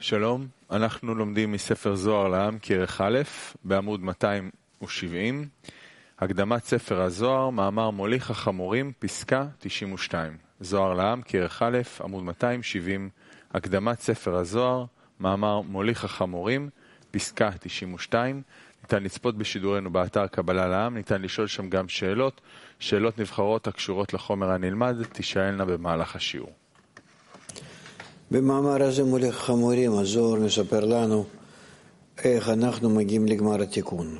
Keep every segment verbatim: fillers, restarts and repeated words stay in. Shalom, אנחנו לומדים מספר זוהר לעם כרך א' בעמוד מאתיים ושבעים, הקדמת ספר הזוהר, מאמר מוליך החמורים, פסקה תשעים ושתיים. זוהר לעם כרך א', עמוד מאתיים שבעים, הקדמת ספר הזוהר, מאמר מוליך החמורים, פסקה תשעים ושתיים. ניתן לצפות בשידורנו באתר קבלה לעם, ניתן לשאול שם גם שאלות, שאלות נבחרות הקשורות לחומר הנלמד, תישאלנה במהלך השיעור. במאמר הזה מוליך חמורים, הזוהר מספר לנו איך אנחנו מגיעים לגמר התיקון.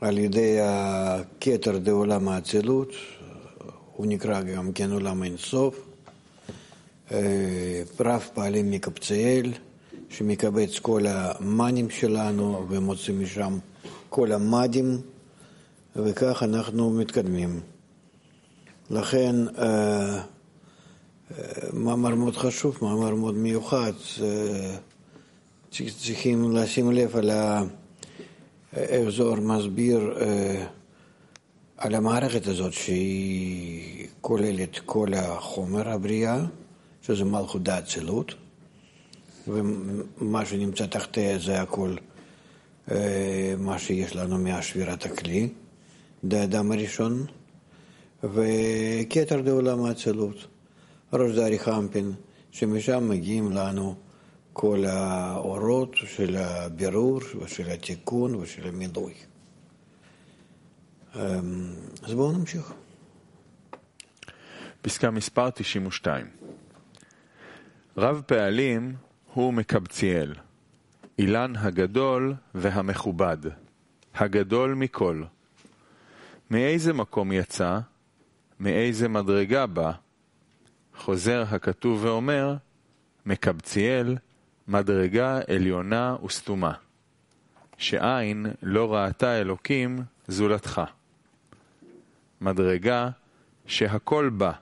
על ידי הכתר דעולם האצילות, הוא נקרא גם כן עולם אינסוף, רב פעלים מקבציאל, שמקבץ כל המנים שלנו ומוצא משם כל המדים, וכך אנחנו מתקדמים. לכן מאמר מאוד חשוב, מאמר מאוד מיוחד, צריכים לשים לב על איך זוהר מסביר על המערכת הזאת שהיא כוללת כל החומר הבריאה, שזה מלכות דאצילות, ומה שנמצא תחתיה זה הכל מה שיש לנו מהשבירת הכלי, דאדם הראשון, וכתר דעולם האצילות. ראש זעיר אנפין, שמשם מגיעים לנו כל האורות של הבירור ושל התיקון ושל המילוי. אז בואו נמשיך. פסקה מספר תשעים ושתיים. רב פעלים הוא מקבציאל, אילן הגדול והמכובד, הגדול מכל. מאיזה מקום יצא? מאיזה מדרגה בא? חוזר הכתוב ואומר, מקבציאל, מדרגה עליונה וסתומה, שעין לא ראתה אלוקים זולתך. מדרגה שהכל בה,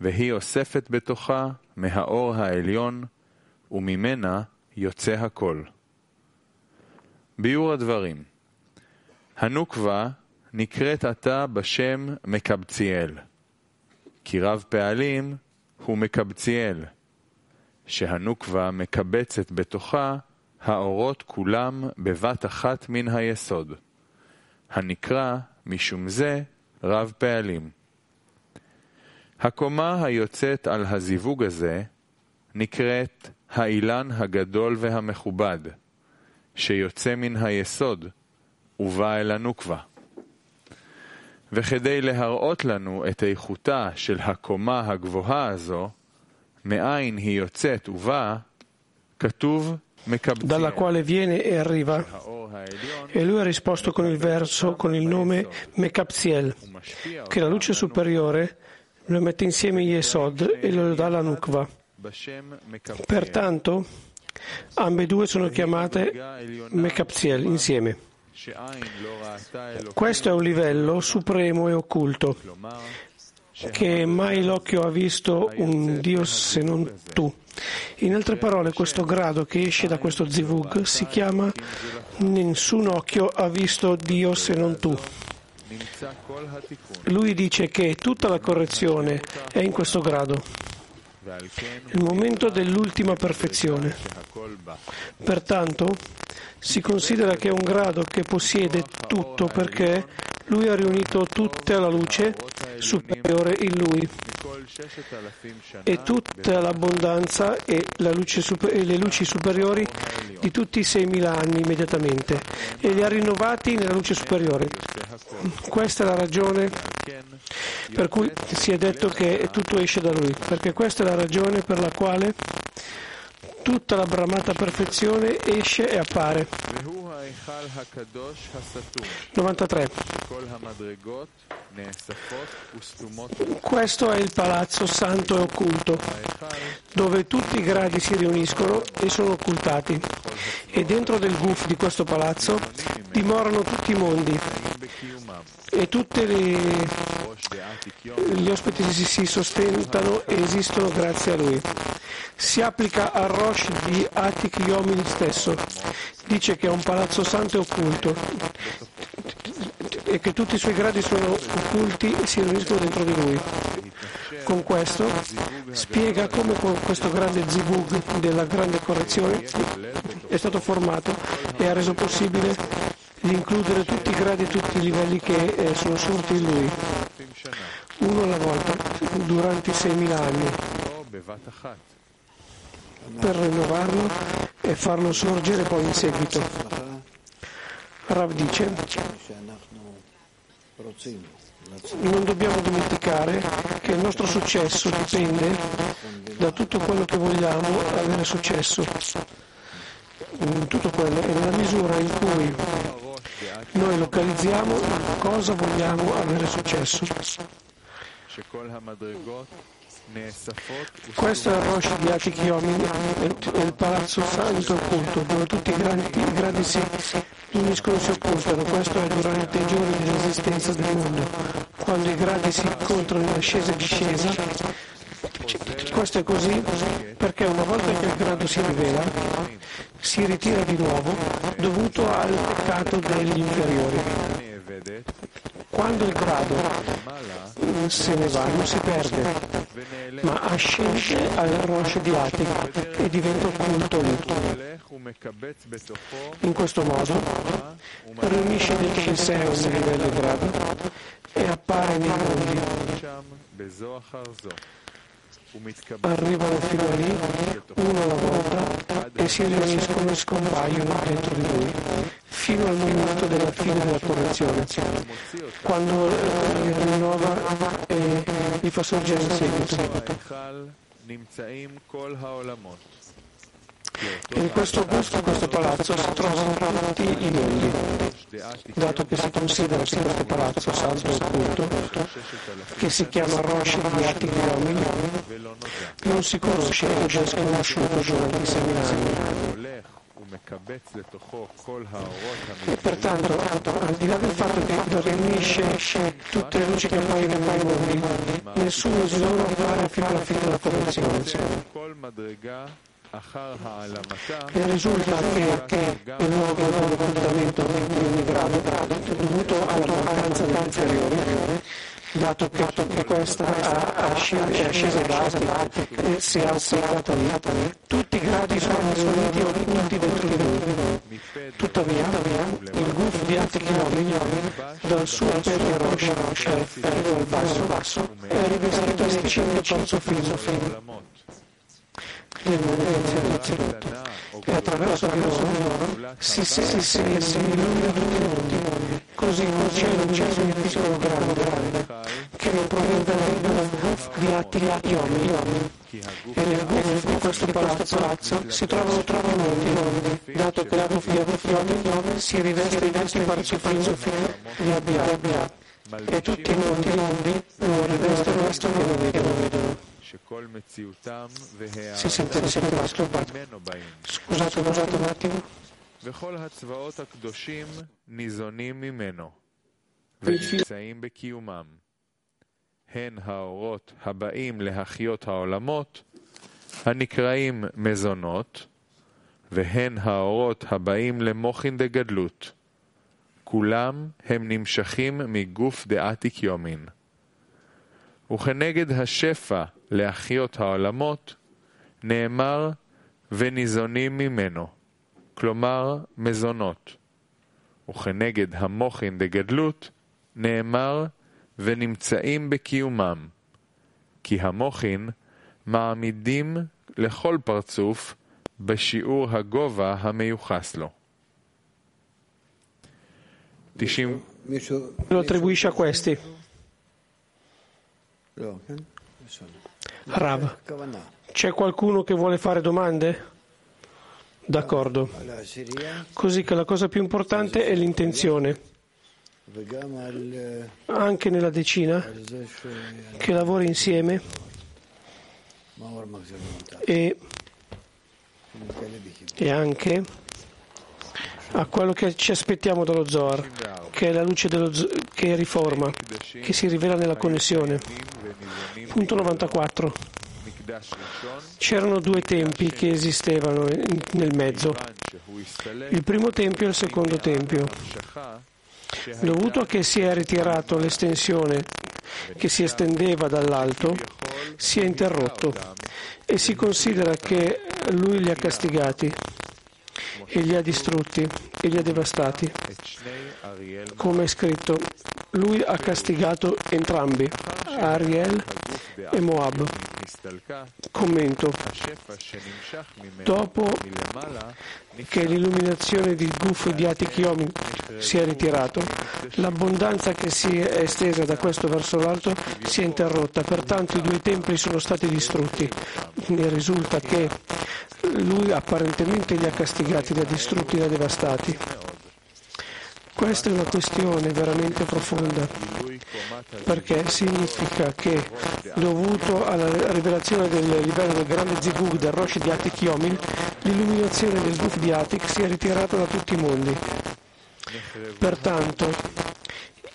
והיא אוספת בתוכה מהאור העליון, וממנה יוצא הכל. ביור הדברים. הנוקבה נקראת עתה בשם מקבציאל, כי רב פעלים הוא מקבציאל, שהנוקבה מקבצת בתוכה האורות כולם בבת אחת מן היסוד, הנקרא משום זה רב פעלים. הקומה היוצאת על הזיווג הזה נקראת האילן הגדול והמכובד, שיוצא מן היסוד ובא אל הנוקבה. וכדי להראות לנו את איכותה של הקומה הגבוהה הזו, מאין היא יוצאת ובאה, כתוב מקבציאל, dalla quale viene e arriva. E lui ha risposto con il verso, con il nome Mekabziel, che la luce superiore lo mette insieme Yesod e lo dà la Nukva. Pertanto, ambedue sono chiamate Mekabziel insieme. Questo è un livello supremo e occulto, che mai l'occhio ha visto un Dio se non tu. In altre parole, questo grado che esce da questo Zivug si chiama nessun occhio ha visto Dio se non tu. Lui dice che tutta la correzione è in questo grado, il momento dell'ultima perfezione. Pertanto si considera che è un grado che possiede tutto, perché lui ha riunito tutta la luce superiore in lui e tutta l'abbondanza e, la luce super- e le luci superiori di tutti i seimila anni immediatamente, e li ha rinnovati nella luce superiore. Questa è la ragione per cui si è detto che tutto esce da lui, perché questa è la ragione per la quale tutta la bramata perfezione esce e appare. novantatré. Questo è il palazzo santo e occulto, dove tutti i gradi si riuniscono e sono occultati. E dentro del guf di questo palazzo dimorano tutti i mondi e tutte le... Gli ospiti si sostentano e esistono grazie a lui. Si applica al Rosh di Atik Yomini stesso. Dice che è un palazzo santo e occulto e che tutti i suoi gradi sono occulti e si riuniscono dentro di lui. Con questo spiega come questo grande zivug della grande correzione è stato formato e ha reso possibile di includere tutti i gradi e tutti i livelli che sono sorti in lui, uno alla volta, durante i seimila anni, per rinnovarlo e farlo sorgere poi in seguito. Rav dice: non dobbiamo dimenticare che il nostro successo dipende da tutto quello che vogliamo avere successo, tutto quello è nella misura in cui noi localizziamo cosa vogliamo avere successo. Questo è il Rosh di Atik Yomini, è il palazzo santo occulto, dove tutti i grandi, i grandi si uniscono e si occultano. Questo è durante i giorni dell'esistenza del mondo, quando i gradi si incontrano in ascesa e discesa. Questo è così perché una volta che il grado si rivela, si ritira di nuovo dovuto al peccato degli inferiori. Quando il grado se ne va, non si perde, ma ascende al Rosh di Atik e diventa occulto lì. In questo modo riunisce dentro di sé ogni livello di grado e appare nei mondi. Arrivano fino a lì, uno alla volta, e si riuniscono e scompaiono dentro di lui, fino al momento della fine della correzione, quando li rinnova e li fa sorgere in seguito. In questo gusto, in questo palazzo, si trovano tutti i mondi. Dato che si considera sì, questo palazzo santo e occulto, che si chiama Rosh di Atik Yomini, non si conosce e già sconosciuto durante i seminari. E pertanto, al di là del fatto che riunisce tutte le luci che appaiono nei mondi, nessuno si dovrà fare fino alla fine della correzione. E risulta che, che il luogo dell'occultamento di ogni grado è dovuto alla mancanza dell'inferiore, dato che, che questa ha, ha sc- è ascesa da e si è alzata lì, tutti i gradi sono riuniti o riuniti dentro di lui. Tuttavia, il Guf di Atik Yomini, dal suo pelle roscia al ferro al basso basso, è rivestito di cinque parzufim del mondo di Atziluth, e attraverso il loro si sente si illumina tutti i mondi, così non c'è un cielo di piccolo grande che non provenga dal Guf di Atik Yomini, e nel Guf di questo palazzo si trovano tra i mondi, dato che la Guf di Atik Yomini si riveste in altri parzufini di Abba, e tutti i mondi lo rivestono e lo vedono. Si sente, si sente masturbato. Scusate, scusate un attimo. וכנגד השפע להחיות העולמות נאמר וניזונים ממנו, כלומר מזונות. וכנגד המוכין דגדלות נאמר ונמצאים בקיומם, כי המוכין מעמידים לכל פרצוף בשיעור הגובה המיוחס לו. תשעים... Lo attribuisce a questi. Rav, c'è qualcuno che vuole fare domande? D'accordo. Così che la cosa più importante è l'intenzione, anche nella decina, che lavori insieme e, e anche a quello che ci aspettiamo dallo Zohar, che è la luce dello Z- che riforma, che si rivela nella connessione. Punto novantaquattro. C'erano due tempi che esistevano nel mezzo, il primo tempio e il secondo tempio. Dovuto a che si è ritirato l'estensione che si estendeva dall'alto, si è interrotto e si considera che lui li ha castigati e li ha distrutti e li ha devastati. Come è scritto, lui ha castigato entrambi, Ariel e Moab. Commento. Dopo che l'illuminazione di Guf di Atik Yomini si è ritirato, l'abbondanza che si è estesa da questo verso l'alto si è interrotta, pertanto i due templi sono stati distrutti. Ne risulta che lui apparentemente li ha castigati, li ha distrutti, li ha devastati. Questa è una questione veramente profonda, perché significa che, dovuto alla rivelazione del livello del grande Zivug del Rosh di Atik Yomini, l'illuminazione del Guf di Atik si è ritirata da tutti i mondi. Pertanto,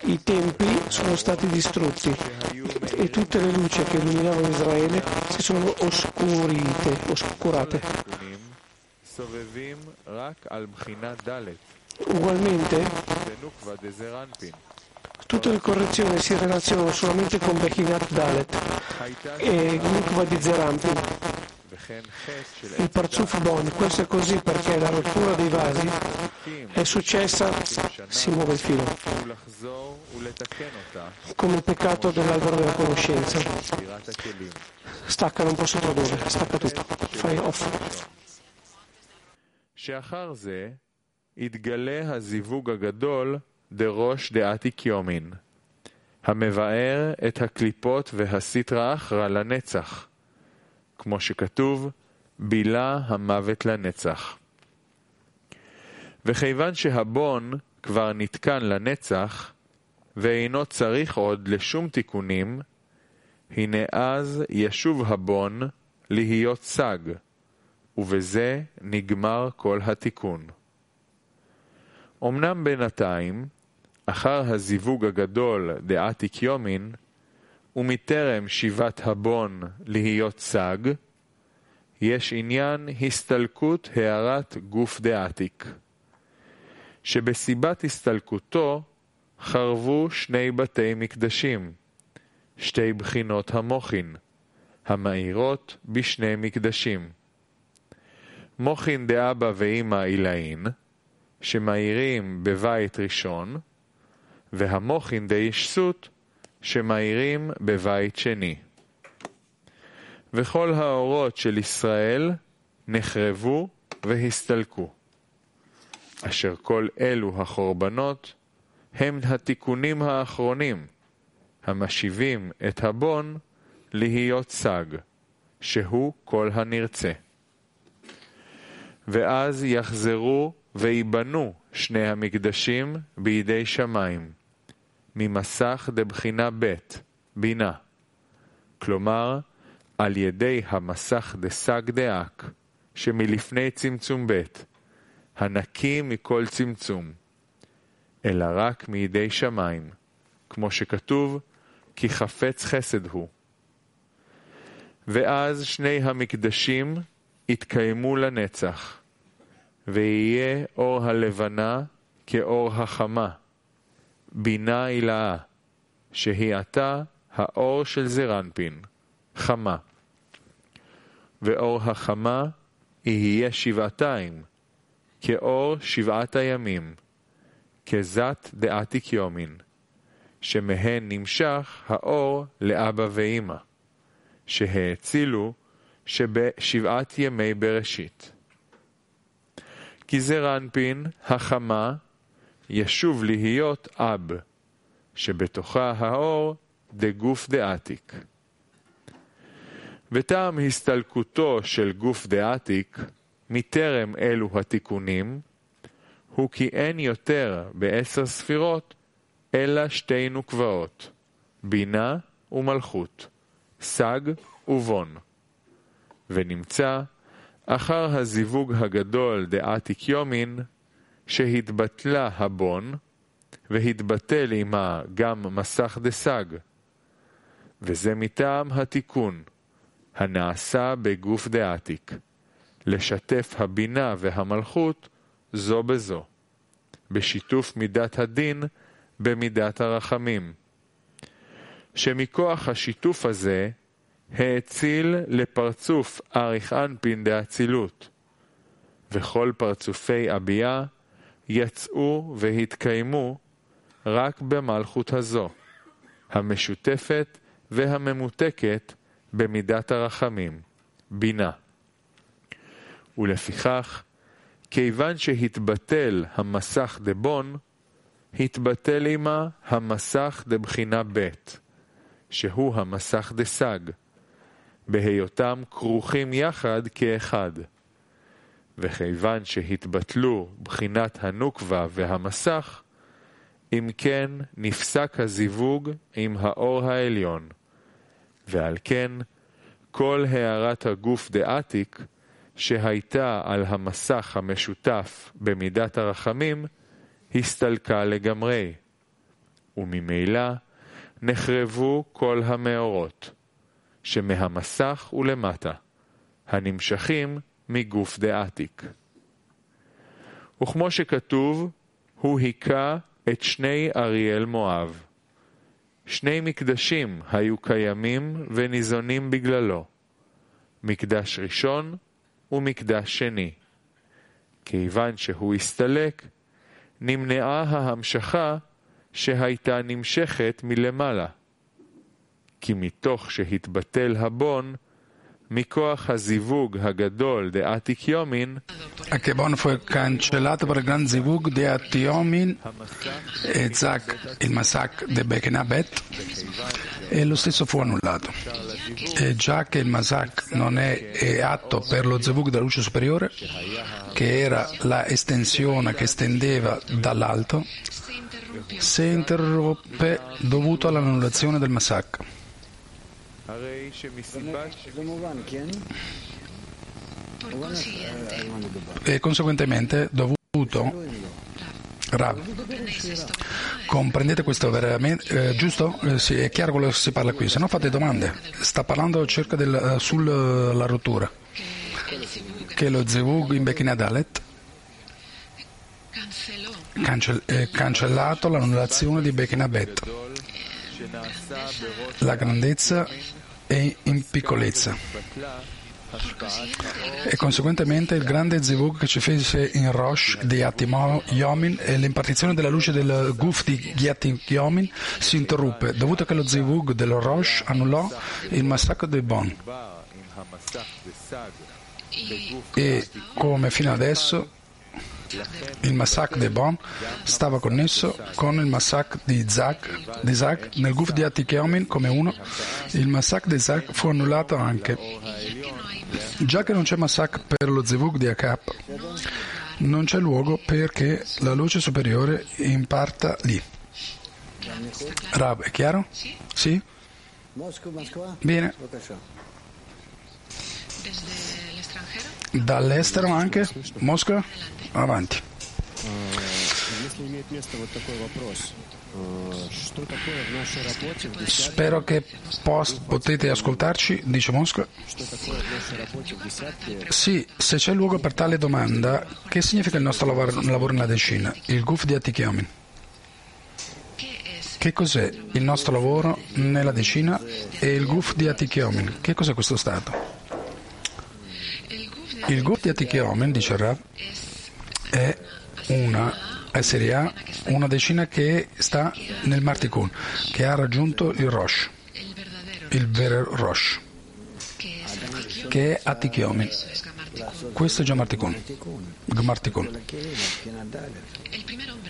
i templi sono stati distrutti e tutte le luci che illuminavano Israele si sono oscurite, oscurate. Ugualmente, tutte le correzioni si relazionano solamente con Bechinat Dalet e Nukva di Zeir Anpin. Il Partzuf Bon, questo è così perché la rottura dei vasi è successa, si muove il filo, come il peccato dell'albero della conoscenza. Stacca, non posso tradurre, stacca tutto, fai off. התגלה הזיווג הגדול דראש דעתיק יומין, המבאר את הקליפות והסיטרא אחרא לנצח, כמו שכתוב, בילה המוות לנצח. וכיוון שהבון כבר נתקן לנצח, ואינו צריך עוד לשום תיקונים, הנה אז ישוב הבון להיות סג, ובזה נגמר כל התיקון. אמנם בינתיים, אחר הזיווג הגדול דעתיק יומין, ומטרם שיבת הבון להיות סג, יש עניין הסתלקות הערת גוף דעתיק, שבסיבת הסתלקותו חרבו שני בתי מקדשים, שתי בחינות המוכין, המאירות בשני מקדשים. מוכין דאבא ואימא אילאין, שמאירים בבית ראשון, והמוכין דאישסות שמאירים בבית שני. וכל האורות של ישראל נחרבו והסתלקו, אשר כל אלו החורבנות הם התיקונים האחרונים, המשיבים את הבון להיות סג, שהוא כל הנרצה. ואז יחזרו ויבנו שני המקדשים בידי שמיים, ממסך דבחינה ב' בינה, כלומר, על ידי המסך דסג דאק, שמלפני צמצום ב', הנקי מכל צמצום, אלא רק מידי שמיים, כמו שכתוב, כי חפץ חסד הוא. ואז שני המקדשים התקיימו לנצח, ויהיה אור הלבנה כאור החמה, בינה הילאה, שהיא עתה האור של זעיר אנפין, חמה. ואור החמה יהיה שבעתיים, כאור שבעת הימים, כזת דעתיק יומין, שמהן נמשך האור לאבא ואמא, שהאצילו שבשבעת ימי בראשית. כי זעיר אנפין, החמה, ישוב להיות אב, שבתוכה האור דגוף דעתיק. וטעם הסתלקותו של גוף דעתיק, מטרם אלו התיקונים, הוא כי אין יותר בעשר ספירות, אלא שתי נוקבאות, בינה ומלכות, סג ובון. ונמצא אחר הזיווג הגדול דעתיק יומין, שהתבטלה הבון, והתבטל עמה גם מסך דסג, וזה מטעם התיקון, הנעשה בגוף דעתיק, לשתף הבינה והמלכות זו בזו, בשיתוף מידת הדין במידת הרחמים, שמכוח השיתוף הזה האציל לפרצוף אריך אנפין דאצילות, וכל פרצופי אביה יצאו והתקיימו רק במלכות הזו, המשותפת והממותקת במידת הרחמים, בינה. ולפיכך, כיוון שהתבטל המסך דבון, התבטל עמה המסך דבחינה ב', שהוא המסך דסג, בהיותם כרוכים יחד כאחד. וכיוון שהתבטלו בחינת הנוקבה והמסך, אם כן נפסק הזיווג עם האור העליון, ועל כן כל הערת הגוף דעתיק שהייתה על המסך המשותף במידת הרחמים הסתלקה לגמרי, וממילא נחרבו כל המאורות שמהמסך ולמטה הנמשכים מגוף דעתיק. וכמו שכתוב, הוא היכה את שני אריאל מואב. שני מקדשים היו קיימים וניזונים בגללו, מקדש ראשון ומקדש שני. כיוון שהוא הסתלק, נמנעה ההמשכה שהייתה נמשכת מלמעלה, כי מתוך שהתבטל הבון, מכוח הזיווג הגדול de Atik Yomin, che Bon fu cancellato per il gran zivug de Atik Yomin e Zak il Masach de Bekenabet, e lo stesso fu annullato. E già che il Masach non è, è atto per lo zivug della luce superiore, che era la estensione che stendeva dall'alto, si interruppe dovuto all'annullazione del Masach. E conseguentemente dovuto Rav, comprendete questo veramente, eh, giusto? Eh, sì, è chiaro quello che si parla qui, se no fate domande. Sta parlando circa del, sulla rottura che lo Zivug in Bechina Dalet cancell- eh, cancellato l'annullazione di Bechina Bet, la grandezza è in piccolezza, e conseguentemente il grande Zivug che ci fece in Rosh di Atik Yomin e l'impartizione della luce del Guf di Atik Yomin si interruppe dovuto che lo Zivug del Rosh annullò il massacro dei Bon, e come fino adesso il massacro di Bon stava connesso con il massacro di Zak, di Zak nel Guf di Atik Yomin come uno. Il massacro di Zak fu annullato anche. Già che non c'è massacro per lo Zivug di Akap, non c'è luogo perché la luce superiore imparta lì. Rab, è chiaro? Sì? Bene. Dall'estero anche? Mosca? Avanti. Spero che post- potete ascoltarci, dice Mosca. Sì, se c'è luogo per tale domanda, che significa il nostro lavoro, lavoro nella decina? Il Guf di Atik Yomin. Che cos'è il nostro lavoro nella decina e il Guf di Atik Yomin? Che cos'è questo stato? Il Guf di Atik Yomin, dice Rav, è una serie A, una decina che sta nel Gmar Tikkun, che ha raggiunto il Rosh, il vero Rosh, che è Atik Yomin. Questo è Gmar Tikkun. Gmar Tikkun.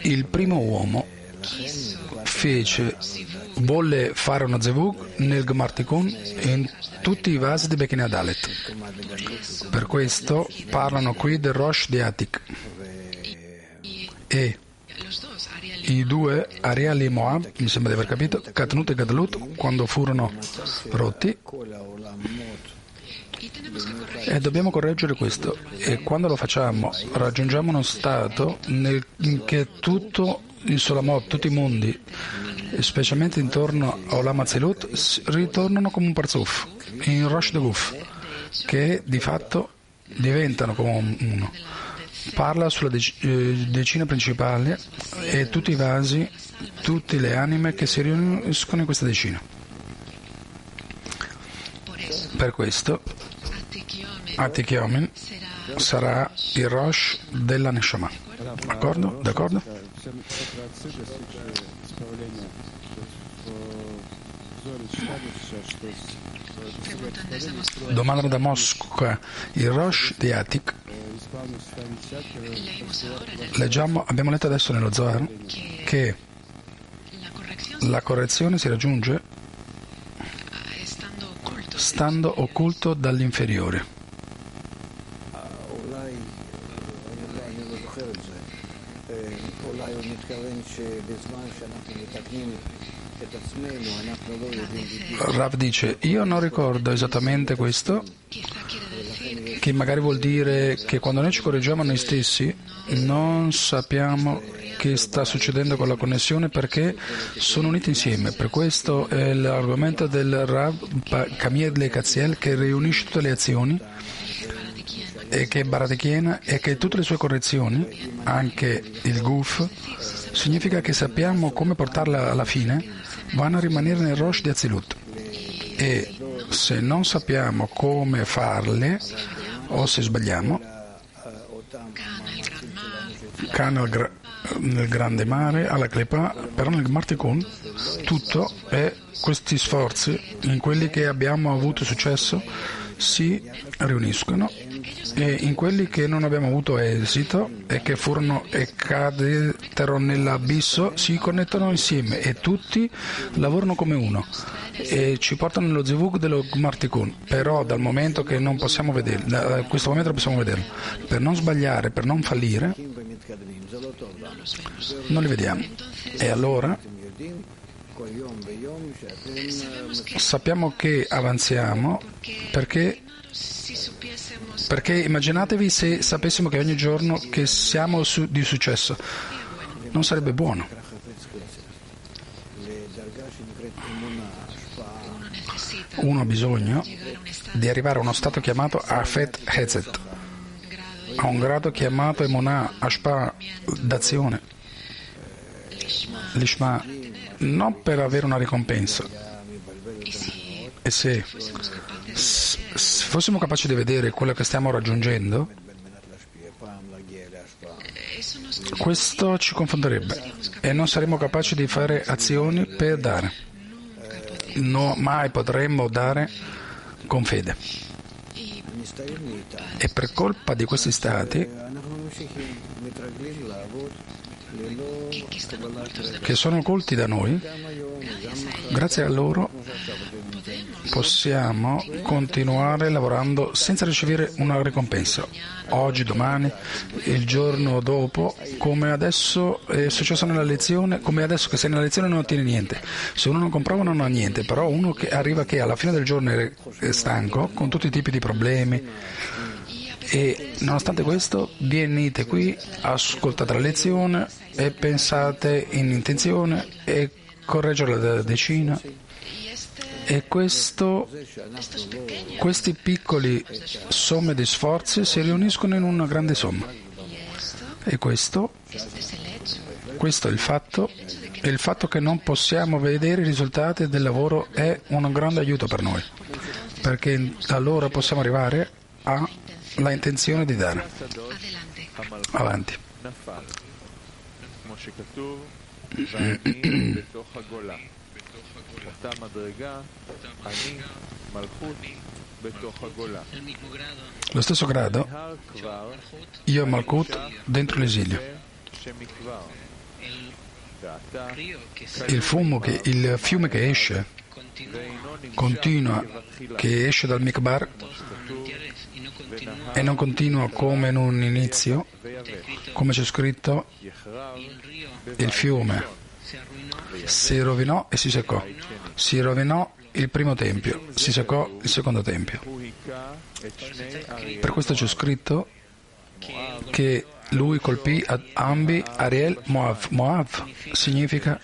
Il primo uomo fece, volle fare uno zevug nel Gmar Tikkun in tutti i vasi di Bechina Dalet. Per questo parlano qui del Rosh di Atik. E i due Ariel e Moab, mi sembra di aver capito, Katnut e Gadlut, quando furono rotti, e dobbiamo correggere questo, e quando lo facciamo raggiungiamo uno stato nel, in che tutto il Solamot, tutti i mondi, specialmente intorno a Olam Atziluth, ritornano come un Partzuf in Rosh de Guf, che di fatto diventano come uno. parla sulla decina principale e tutti i vasi, tutte le anime che si riuniscono in questa decina. Per questo Atik Yomini sarà il Rosh della Neshama. D'accordo? D'accordo? Domanda da Mosca, il Rosh di Atik. Leggiamo, abbiamo letto adesso nello Zohar che la correzione si raggiunge stando occulto dall'inferiore. Rav dice, io non ricordo esattamente questo, che magari vuol dire che quando noi ci correggiamo noi stessi non sappiamo che sta succedendo con la connessione perché sono uniti insieme. Per questo è l'argomento del Rav Kamir Lekatziel che riunisce tutte le azioni e che è Baratichiena e che tutte le sue correzioni, anche il Guf, significa che sappiamo come portarla alla fine, vanno a rimanere nel Rosh di Atziluth. E se non sappiamo come farle, o se sbagliamo, cano gra- nel grande mare, alla Klipot, però nel Gmar Tikkun, tutto è questi sforzi in quelli che abbiamo avuto successo si riuniscono e in quelli che non abbiamo avuto esito e che furono e cadettero nell'abisso si connettono insieme e tutti lavorano come uno e ci portano nello Zivug dello Gmar Tikkun, però dal momento che non possiamo vederlo, da questo momento non possiamo vederlo, per non sbagliare, per non fallire non li vediamo e allora sappiamo che avanziamo perché, perché immaginatevi se sapessimo che ogni giorno che siamo su, di successo non sarebbe buono. Uno ha bisogno di arrivare a uno stato chiamato Afet Hezet, a un grado chiamato Emunah, Ashpa, d'azione, Lishma, non per avere una ricompensa. E se fossimo capaci di vedere quello che stiamo raggiungendo, questo ci confonderebbe e non saremmo capaci di fare azioni per dare. No, mai potremmo dare con fede. E per colpa di questi stati che sono colti da noi, grazie a loro possiamo continuare lavorando senza ricevere una ricompensa oggi, domani, il giorno dopo, come adesso è successo nella lezione, come adesso che sei nella lezione non ottiene niente, se uno non comprova non ha niente, però uno che arriva che alla fine del giorno è stanco con tutti i tipi di problemi. E nonostante questo venite qui, ascoltate la lezione e pensate in intenzione e correggere la decina e questo, questi piccoli somme di sforzi si riuniscono in una grande somma e questo, questo è il fatto e il fatto che non possiamo vedere i risultati del lavoro è un grande aiuto per noi perché allora possiamo arrivare a la intenzione di dare. Avanti. Lo stesso grado, io e Malkhuth dentro l'esilio. Il fumo che, il fiume che esce, continua, che esce dal Mikbar, e non continua come in un inizio, come c'è scritto, il fiume si rovinò e si seccò, si rovinò il primo tempio, si seccò il secondo tempio. Per questo c'è scritto che lui colpì ad ambi Ariel Moab. Moab significa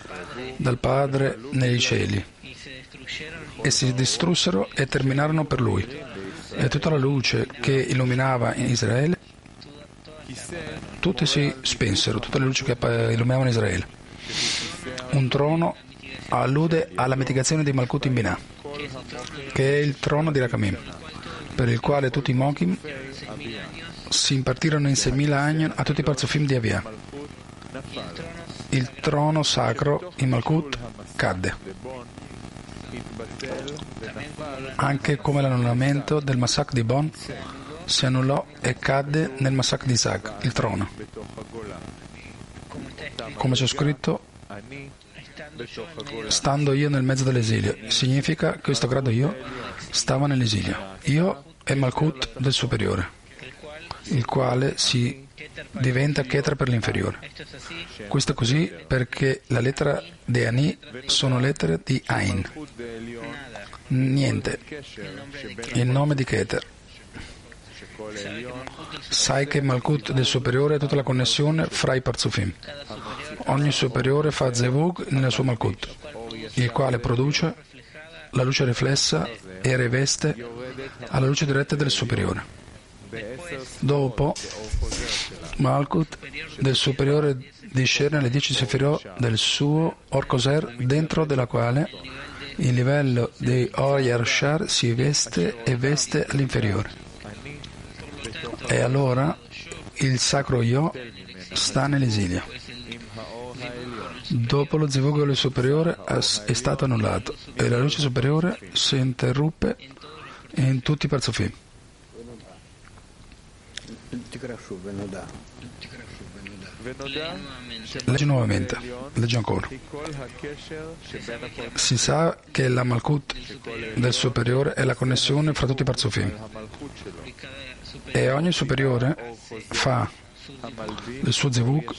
dal Padre nei cieli e si distrussero e terminarono per lui. E tutta la luce che illuminava in Israele tutti si spensero, tutte le luci che illuminavano Israele. Un trono allude alla mitigazione di Malkhuth in Binah, che è il trono di Rakamim, per il quale tutti i Mochim si impartirono in seimila anni a tutti i Partzufim di Avia. Il trono sacro in Malkhuth cadde, anche come l'annullamento del Masach di Bon si annullò e cadde nel Masach di Zag, il trono. Come c'è scritto, stando io nel mezzo dell'esilio, significa che questo grado io stava nell'esilio, io e Malkhuth del superiore, il quale si diventa chetra per l'inferiore. Questo è così perché la lettera di Ani sono lettere di Ain, niente, il nome di cheter. Sai che Malkhuth del superiore è tutta la connessione fra i Partzufim. Ogni superiore fa Zivug nella sua Malkhuth, il quale produce la luce riflessa e riveste alla luce diretta del superiore. Dopo, Malkhuth del superiore discerne le dieci sefirot del suo Or Koser, dentro della quale il livello di Or Yashar si veste e veste all'inferiore. E allora il sacro Io sta nell'esilio. Dopo lo Zivug del superiore è stato annullato e la luce superiore si interruppe in tutti i Partzufim. Leggi nuovamente, leggi ancora. Si sa che la Malkhuth del superiore è la connessione fra tutti i Partzufim e ogni superiore fa il suo Zivug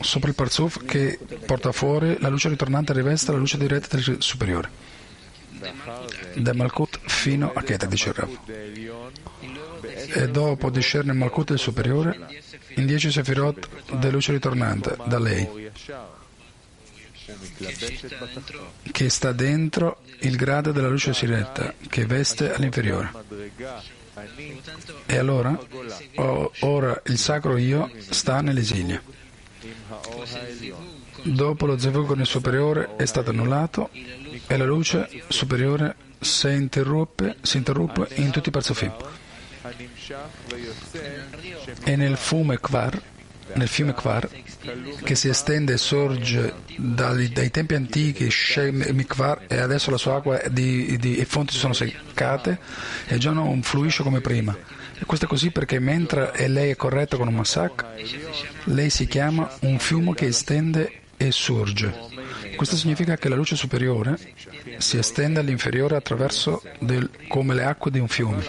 sopra il Partzuf che porta fuori la luce ritornante e riveste la luce diretta del superiore, da Malkhuth fino a Keter, dice il Rav. E dopo discerne Malkhuth del superiore in dieci sefirot di luce ritornante da lei, che sta dentro il grado della luce siretta che veste all'inferiore. E allora ora il sacro Io sta nell'esilio. Dopo lo Zivug nel superiore è stato annullato e la luce superiore si interruppe, si interruppe in tutti i Partzufim. E nel fiume Kvar, nel fiume Kvar, che si estende e sorge dai, dai tempi antichi, Shem Kvar, e adesso la sua acqua di, di, e fonti sono seccate e già non fluisce come prima. E questo è così perché mentre lei è corretta con un Masach, lei si chiama un fiume che estende e sorge. Questo significa che la luce superiore si estende all'inferiore attraverso del, come le acque di un fiume,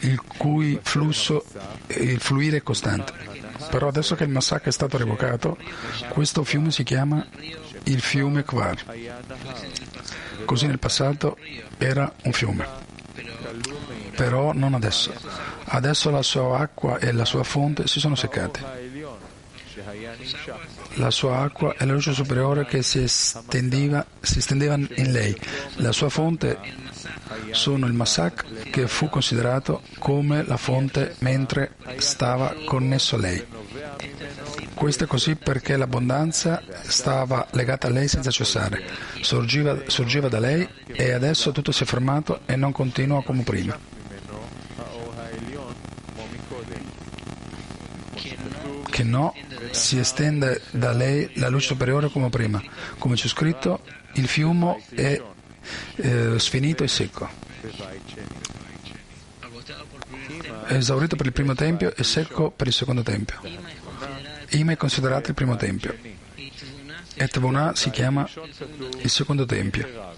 il cui flusso e il fluire è costante. Però adesso che il Masach è stato revocato, questo fiume si chiama il fiume Kvar. Così nel passato era un fiume, però non adesso. Adesso la sua acqua e la sua fonte si sono seccate. La sua acqua è la luce superiore che si estendeva, si estendeva in lei. La sua fonte sono il Masach che fu considerato come la fonte mentre stava connesso a lei. Questo è così perché l'abbondanza stava legata a lei senza cessare, sorgiva, sorgeva da lei e adesso tutto si è fermato e non continua come prima. Che no, si estende da lei la luce superiore come prima, come c'è scritto, il fiume è eh, sfinito e secco, è esaurito per il primo tempio e secco per il secondo tempio. Ima è considerato il primo tempio e Tevonah si chiama il secondo tempio.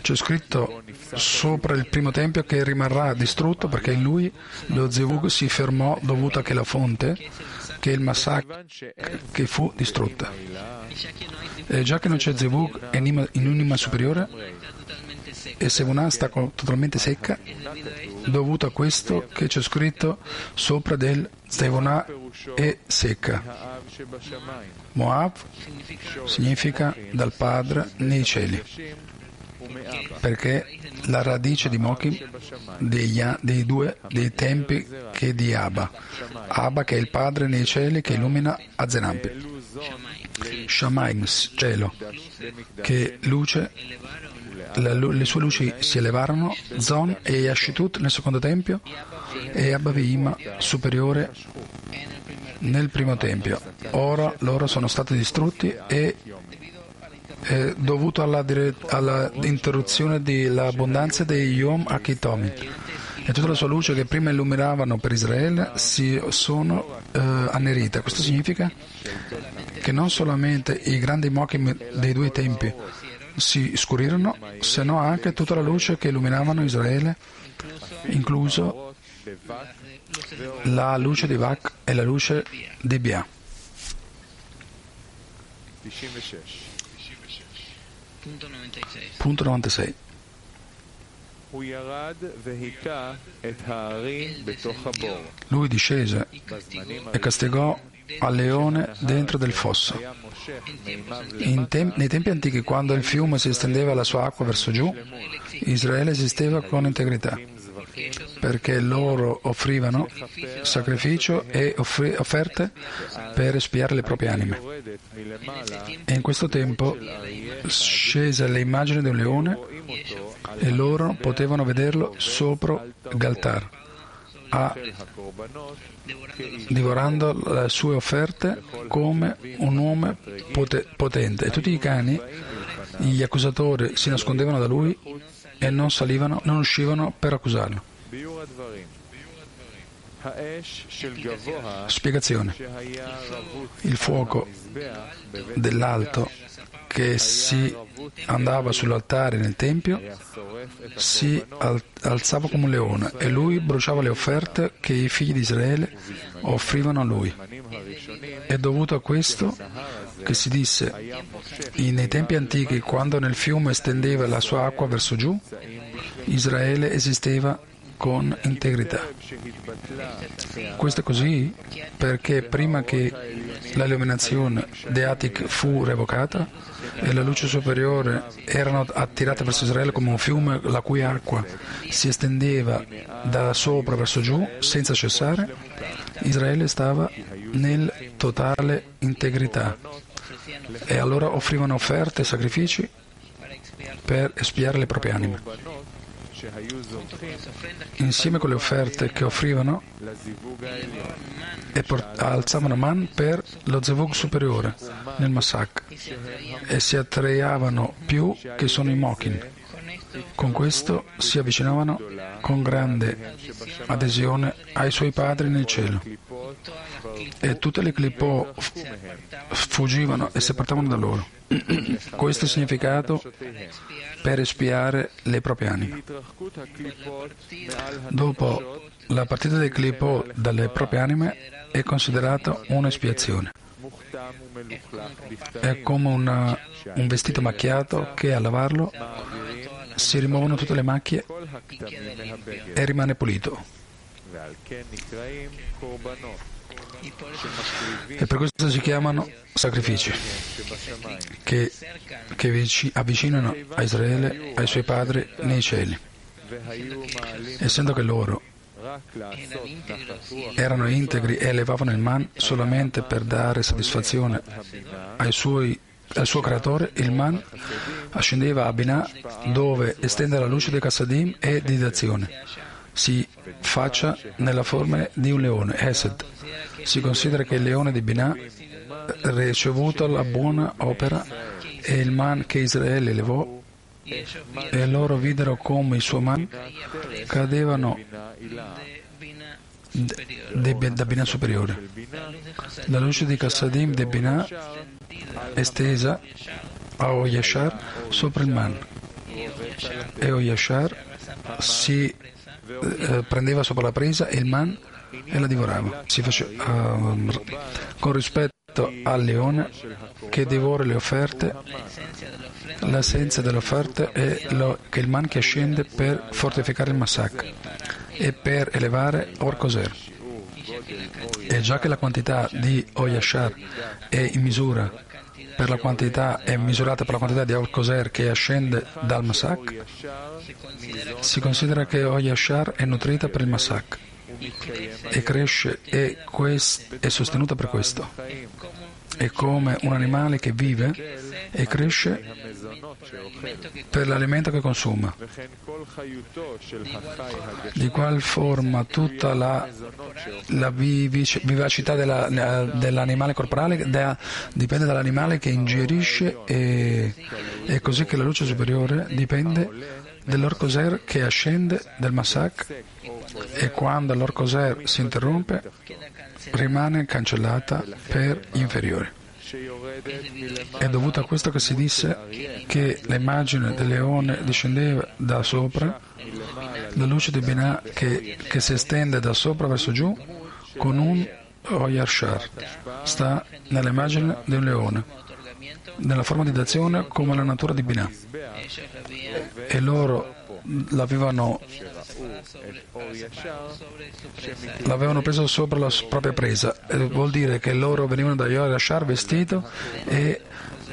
C'è scritto sopra il primo tempio che rimarrà distrutto perché in lui lo Zivug si fermò dovuto a che la fonte, che è il Masach che fu distrutta. E già che non c'è Zivug in un'ima superiore e Sevunah sta totalmente secca, dovuto a questo che c'è scritto sopra del Sevunah è secca. Moab significa dal Padre nei cieli. perché la radice di Mochin degli, dei due dei tempi che di Abba, Abba che è il Padre nei cieli che illumina a Zeir Anpin, Shamaim, cielo, che luce, la, le sue luci si elevarono, Zon e Yashitut nel secondo tempio e Abba e Ima superiore nel primo tempio. Ora loro sono stati distrutti e eh, dovuto alla, dire, alla interruzione dell'abbondanza dei Yom Akitomi, e tutta la sua luce che prima illuminavano per Israele si sono eh, annerite. Questo significa che non solamente i grandi Mochin dei due tempi si scurirono, se no anche tutta la luce che illuminavano Israele, incluso la luce di Vak e la luce di Bia. Punto novantasei. Lui discese e castigò al leone dentro del fosso. In tem- nei tempi antichi, quando il fiume si estendeva la sua acqua verso giù, Israele esisteva con integrità, perché loro offrivano sacrificio e offri- offerte per espiare le proprie anime. E in questo tempo scese l'immagine di un leone e loro potevano vederlo sopra l'altar, a, divorando le sue offerte come un uomo pote- potente. E tutti i cani, gli accusatori, si nascondevano da lui e non salivano, non uscivano per accusarlo. Spiegazione. Il fuoco dell'alto che si andava sull'altare nel tempio si alzava come un leone e lui bruciava le offerte che i figli di Israele offrivano a lui. È dovuto a questo che si disse nei tempi antichi, quando nel fiume stendeva la sua acqua verso giù, Israele esisteva con integrità. Questo è così perché prima che l'illuminazione di Atik fu revocata e la luce superiore erano attirate verso Israele come un fiume la cui acqua si estendeva da sopra verso giù senza cessare, Israele stava nel totale integrità e allora offrivano offerte e sacrifici per espiare le proprie anime. Insieme con le offerte che offrivano e port- alzavano man per lo Zivug superiore nel Masach e si attraevano più che sono i Mochin. Con questo si avvicinavano con grande adesione ai suoi padri nel cielo e tutte le Klipot fuggivano e si partavano da loro. Questo è il significato per espiare le proprie anime. Dopo la partita dei Klipot dalle proprie anime è considerata un'espiazione. È come una, un vestito macchiato che a lavarlo si rimuovono tutte le macchie e rimane pulito. E per questo si chiamano sacrifici che, che vici, avvicinano a Israele, ai suoi padri nei cieli, essendo che loro erano integri e elevavano il man solamente per dare soddisfazione ai suoi al suo creatore. Il man ascendeva a Binah, dove estende la luce dei Chassadim e di d'azione si faccia nella forma di un leone, Chesed. Si considera che il leone di Binah ha ricevuto la buona opera e il man che Israele elevò, e loro videro come i suoi man cadevano da Binah superiore. La luce di Chassadim di Binah estesa a Or Yashar sopra il man, e Or Yashar si Eh, prendeva sopra la presa e il man e la divorava. Si face, uh, con rispetto al leone che divora le offerte, l'essenza delle offerte è lo, che il man che scende per fortificare il Masach e per elevare Or Koser. E già che la quantità di Or Yashar è in misura per la quantità, è misurata per la quantità di Alcoser che ascende dal Masach, si considera che Or Yashar è nutrita per il Masach e cresce e quest, è sostenuta per questo. È come un animale che vive e cresce per l'alimento che consuma, di qual forma tutta la, la vivice, vivacità della, dell'animale corporale da, dipende dall'animale che ingerisce, e è così che la luce superiore dipende dell'Orcoser che ascende dal Masach, e quando l'Orcoser si interrompe rimane cancellata per inferiore. È dovuto a questo che si disse che l'immagine del leone discendeva da sopra, la luce di Binah che, che si estende da sopra verso giù con un Or Yashar, sta nell'immagine di un leone, nella forma di d'azione come la natura di Binah. E loro l'avevano, l'avevano preso sopra la propria presa, e vuol dire che loro venivano da Or Yashar vestito e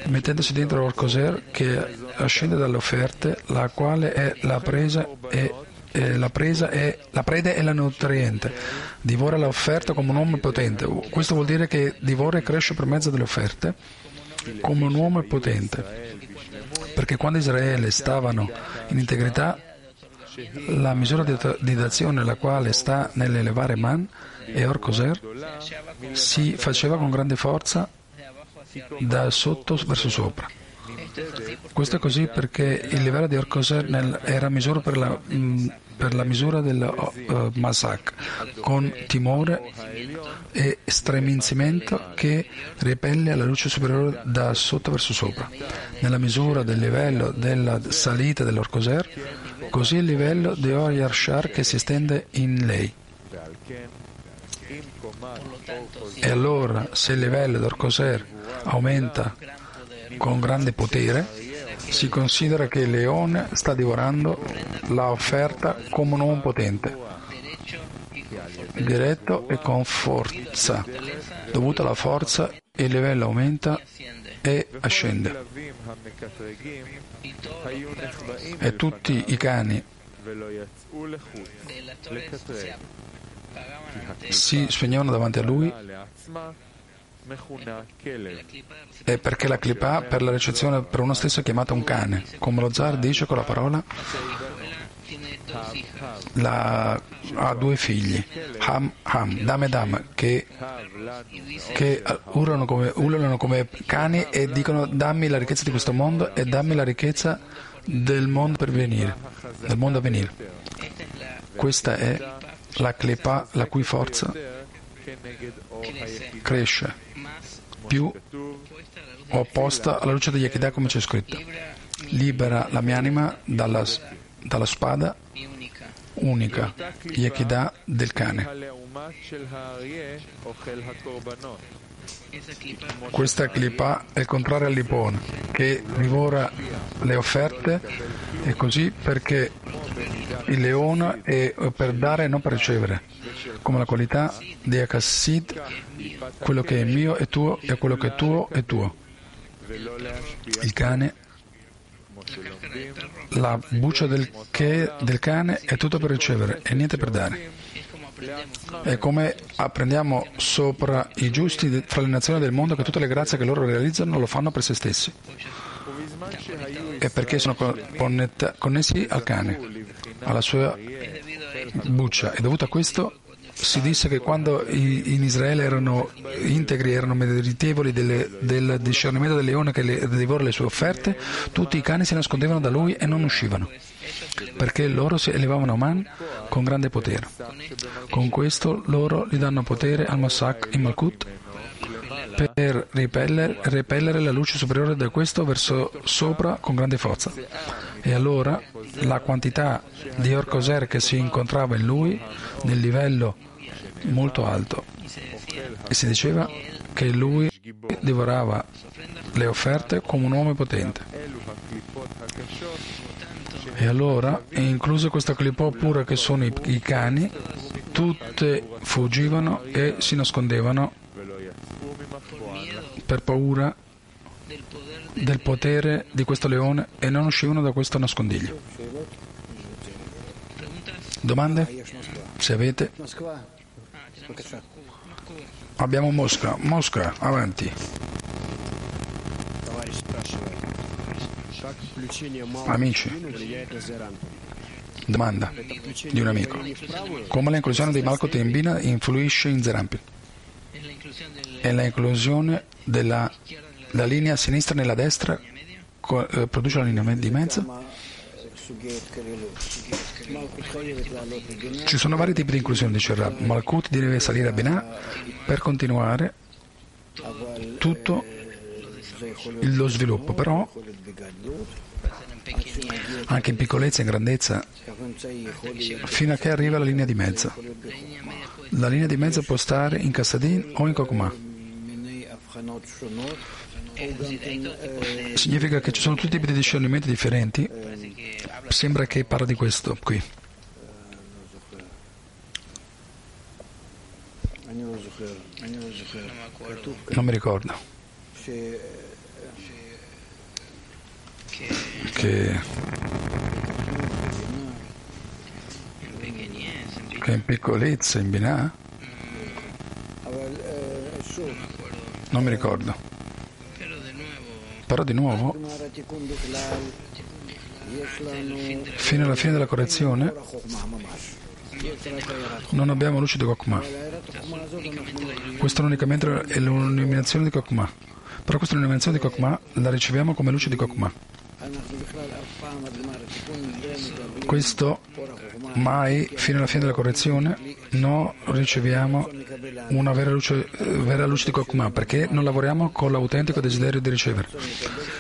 mettendosi dentro l'Orcoser che ascende dalle offerte, la quale è la presa e, e la presa è la preda e la nutriente, divora l'offerta come un uomo potente. Questo vuol dire che divora e cresce per mezzo delle offerte come un uomo potente, perché quando Israele stavano in integrità, la misura di d'azione, la quale sta nell'elevare Man e Orcoser, si faceva con grande forza da sotto verso sopra. Questo è così perché il livello di Orcoser era misura per la, per la misura del uh, Masach, con timore e streminzimento che ripelle alla luce superiore da sotto verso sopra. Nella misura del livello della salita dell'Orcoser, così il livello di Or Yashar che si estende in lei. E allora, se il livello d'Orcoser aumenta con grande potere, si considera che il leone sta divorando la offerta come un uomo potente, diretto e con forza. Dovuta alla forza, il livello aumenta e ascende. E tutti i cani si svegliano davanti a lui, è perché la clipa per la ricezione per uno stesso è chiamata un cane, come lo Zohar dice con la parola la, ha due figli, Ham, Ham, Dame, Dame, che, che urlano, come, urlano come cani e dicono dammi la ricchezza di questo mondo e dammi la ricchezza del mondo per venire, del mondo a venire. Questa è la clipa la cui forza cresce più opposta alla luce degli Yechidah, come c'è scritto. Libera la mia anima dalla, dalla spada unica, Yechidah del cane. Questa clipa è il contrario al lipone, che divora le offerte, e così perché il leone è per dare e non per ricevere, come la qualità di Chesed, quello che è mio è tuo e quello che è tuo è tuo. Il cane, la buccia del, che, del cane è tutto per ricevere e niente per dare. È come apprendiamo sopra i giusti fra le nazioni del mondo che tutte le grazie che loro realizzano lo fanno per se stessi, è perché sono connessi al cane, alla sua buccia. E dovuto a questo si disse che quando in Israele erano integri, erano meritevoli delle, del discernimento del leone che le, divora le sue offerte, tutti i cani si nascondevano da lui e non uscivano, perché loro si elevavano a Man con grande potere. Con questo loro gli danno potere al Masach in Malkhuth per repellere, repellere la luce superiore da questo verso sopra con grande forza. E allora la quantità di Orcoser che si incontrava in lui nel livello molto alto, e si diceva che lui divorava le offerte come un uomo potente. E allora, incluso questa clipò pura che sono i, i cani, tutte fuggivano e si nascondevano per paura del potere di questo leone e non uscivano da questo nascondiglio. Domande? Se avete. Abbiamo Mosca. Mosca, avanti. Amici, domanda di un amico: come l'inclusione di Malkhuth in Binah influisce in Zeir Anpin? E l'inclusione della la linea sinistra nella destra produce la linea di mezzo? Ci sono vari tipi di inclusione, dice il Rab. Malkhuth deve salire a Binah per continuare tutto lo sviluppo, però anche in piccolezza e in grandezza, fino a che arriva la linea di mezzo. La linea di mezzo può stare in Chassadim o in Chokmah. Significa che ci sono tutti tipi di discernimenti differenti. Sembra che parla di questo qui. Non mi ricordo che, che in piccolezza in Binah, non mi ricordo, però di nuovo fino alla fine della correzione non abbiamo luce di Chokmah. Questa è unicamente è l'illuminazione di Chokmah, però questa illuminazione di Chokmah la riceviamo come luce di Chokmah. Questo mai fino alla fine della correzione non riceviamo una vera luce, vera luce di Chokmah, perché non lavoriamo con l'autentico desiderio di ricevere.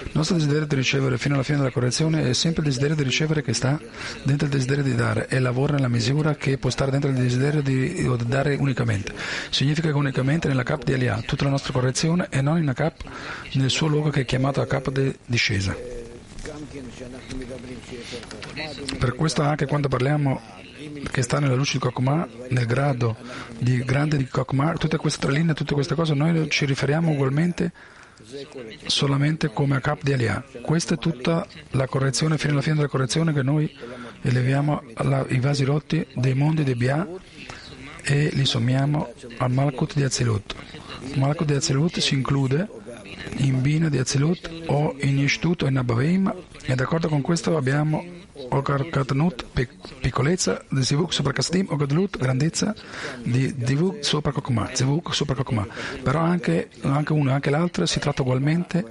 Il nostro desiderio di ricevere fino alla fine della correzione è sempre il desiderio di ricevere che sta dentro il desiderio di dare e lavora nella misura che può stare dentro il desiderio di dare unicamente. Significa che unicamente nella cap di Aliyah tutta la nostra correzione e non in una cap nel suo luogo che è chiamato la cap di discesa. Per questo anche quando parliamo che sta nella luce di Chokmah, nel grado di grande di Chokmah, tutte queste tre linee, tutte queste cose, noi ci riferiamo ugualmente solamente come a Kap di Aliyah. Questa è tutta la correzione, fino alla fine della correzione, che noi eleviamo alla, i vasi rotti dei mondi di Bia e li sommiamo al Malkhuth di Atziluth. Malkhuth di Atziluth si include in Binah di Atziluth o in Yishtut o in Abba e Ima, e d'accordo con questo abbiamo o Katnut, piccolezza di Zivug sopra Chassadim, o Gadlut, grandezza di Zivug sopra Chokmah, Zivug sopra Chokmah. Però anche, anche uno e anche l'altro si tratta ugualmente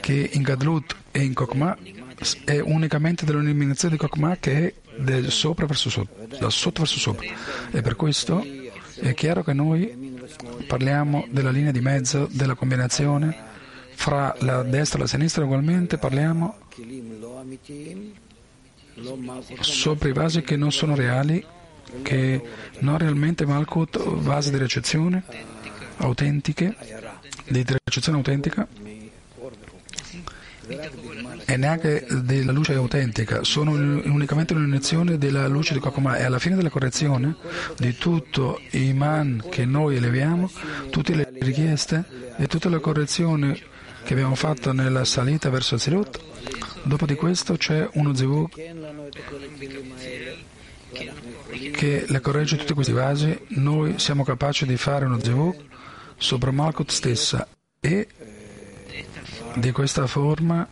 che in Gadlut e in Chokmah è unicamente dell'illuminazione di Chokmah che è da sopra verso sotto, da sotto verso sopra. E per questo è chiaro che noi parliamo della linea di mezzo, della combinazione fra la destra e la sinistra, ugualmente parliamo sopra i vasi che non sono reali, che non realmente Malkhuth, vasi di ricezione autentiche, di ricezione autentica e neanche della luce autentica, sono unicamente l'unione della luce di Chokmah. E alla fine della correzione di tutto i man che noi eleviamo, tutte le richieste e tutte le correzioni che abbiamo fatto nella salita verso il Atzilut, dopo di questo c'è uno Zivug che le corregge tutti questi vasi. Noi siamo capaci di fare uno Zivug sopra Malkhuth stessa, e di questa forma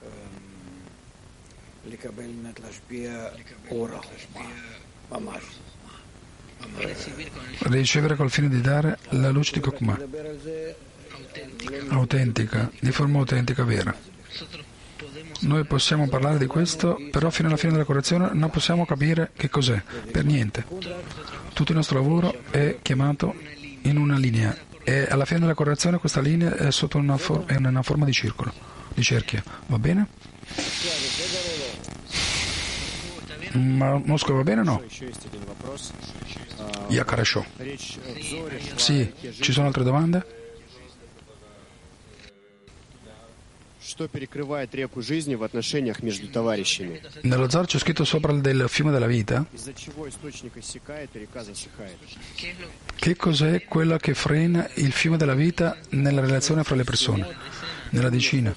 ricevere col fine di dare la luce di Chokmah autentica, di forma autentica, vera. Noi possiamo parlare di questo, però fino alla fine della correzione non possiamo capire che cos'è, per niente. Tutto il nostro lavoro è chiamato in una linea e alla fine della correzione questa linea è sotto una, for- è una forma di circolo, di cerchio, va bene? Ma Mosca, va bene o no? Yakarasho. Sì, ci sono altre domande? Nello Zohar c'è scritto sopra del fiume della vita che cos'è quello che frena il fiume della vita nella relazione fra le persone. nella decina.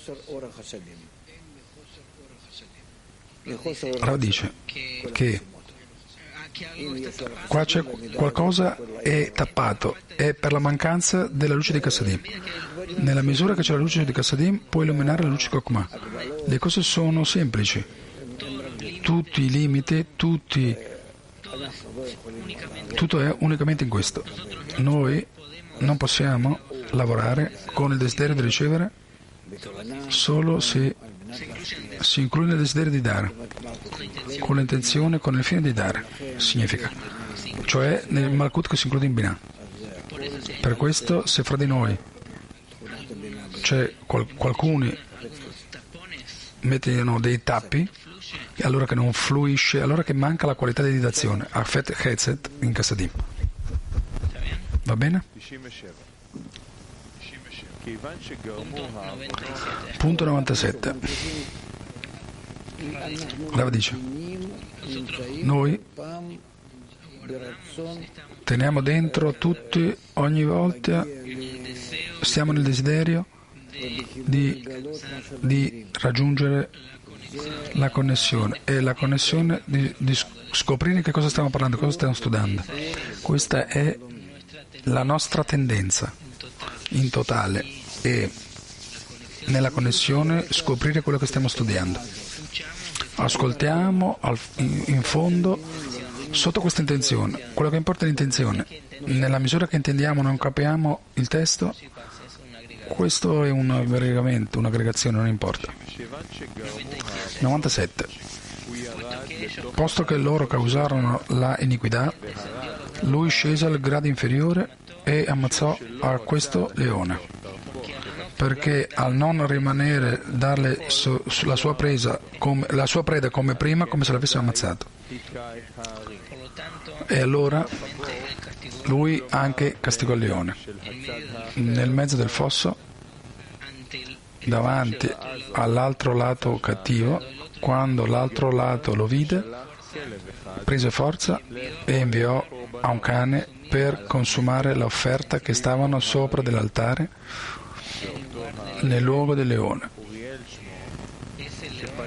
Rav dice che qua c'è qualcosa è tappato, è per la mancanza della luce di Chassadim. Nella misura che c'è la luce di Chassadim può illuminare la luce di Chokmah. Le cose sono semplici, tutti i limiti, tutti, tutto è unicamente in questo. Noi non possiamo lavorare con il desiderio di ricevere solo se si include nel desiderio di dare, con l'intenzione, con il fine di dare, significa, cioè nel Malkhuth che si include in Binah. Per questo se fra di noi c'è qual- qualcuno mettono dei tappi, allora che non fluisce, allora che manca la qualità di didazione, Afet Chesed in Chassadim. Va bene? Punto novantasette. Rav dice, noi teniamo dentro tutti, ogni volta stiamo nel desiderio di, di raggiungere la connessione e la connessione di, di scoprire che cosa stiamo parlando, cosa stiamo studiando. Questa è la nostra tendenza in totale, e nella connessione scoprire quello che stiamo studiando. Ascoltiamo al, in, in fondo sotto questa intenzione. Quello che importa è l'intenzione. Nella misura che intendiamo, non capiamo il testo, questo è un aggregamento, un'aggregazione, non importa. novantasette. Posto che loro causarono la iniquità, lui scese al grado inferiore e ammazzò a questo leone, perché al non rimanere darle su, sulla sua presa come, la sua preda come prima, come se l'avesse ammazzato. E allora lui anche castigò il leone nel mezzo del fosso, davanti all'altro lato cattivo. Quando l'altro lato lo vide, prese forza e inviò a un cane per consumare l'offerta che stavano sopra dell'altare nel luogo del leone.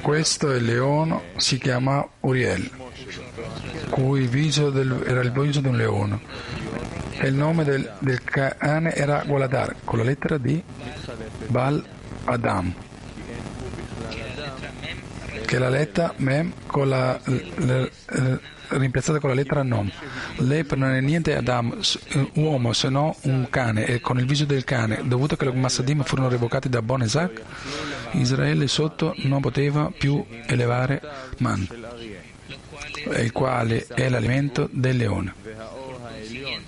Questo è il leone, si chiama Uriel, cui viso del, era il viso di un leone, e il nome del, del cane era Gualadar, con la lettera di Bal Adam, che la lettera Mem con la l, l, rimpiazzata con la lettera Nom. Lei per non è niente Adam, uomo, se no un cane, e con il viso del cane, dovuto che le Chassadim furono revocati da Bon Isaac, Israele sotto non poteva più elevare Man, il quale è l'alimento del leone,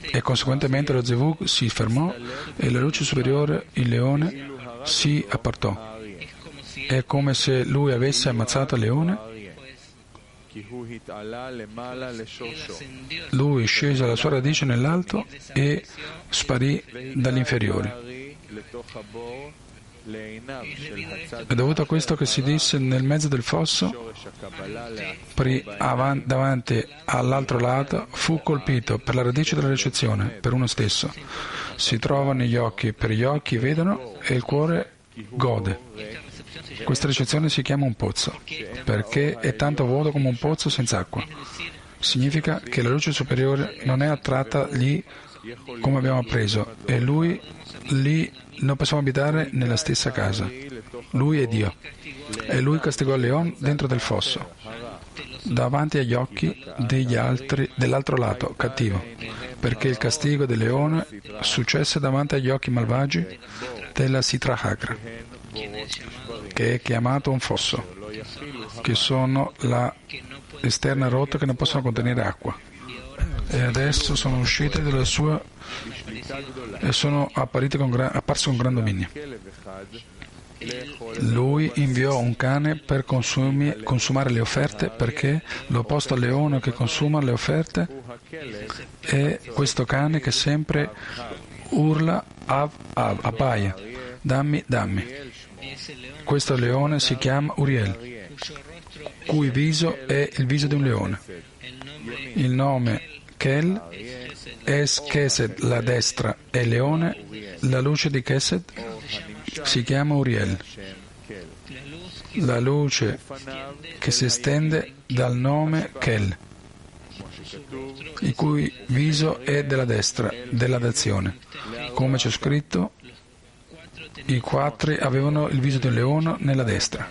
e conseguentemente lo Zivug si fermò e la luce superiore, il leone, si appartò. È come se lui avesse ammazzato il leone. Lui scese alla sua radice nell'alto e sparì dagli inferiori. È dovuto a questo che si disse nel mezzo del fosso, davanti all'altro lato, fu colpito per la radice della ricezione, per uno stesso. Si trovano gli occhi, per gli occhi vedono, e il cuore gode. Questa ricezione si chiama un pozzo, perché è tanto vuoto come un pozzo senza acqua. Significa che la luce superiore non è attratta lì come abbiamo appreso, e lui lì non possiamo abitare nella stessa casa. Lui è Dio, e lui castigò il leone dentro del fosso, davanti agli occhi degli altri dell'altro lato cattivo, perché il castigo del leone successe davanti agli occhi malvagi della Sitra Hagra, che è chiamato un fosso, che sono la esterna rotta che non possono contenere acqua, e adesso sono uscite dalla sua e sono apparite con gran, apparse con gran dominio. Lui inviò un cane per consumi, consumare le offerte, perché l'opposto al leone che consuma le offerte è questo cane che sempre urla av av abbaia, dammi dammi. Questo leone si chiama Uriel, cui viso è il viso di un leone. Il nome Kel es Chesed, la destra, e leone, la luce di Chesed, si chiama Uriel, la luce che si estende dal nome Kel, il cui viso è della destra, della d'azione. Come c'è scritto, i quattro avevano il viso del leone nella destra.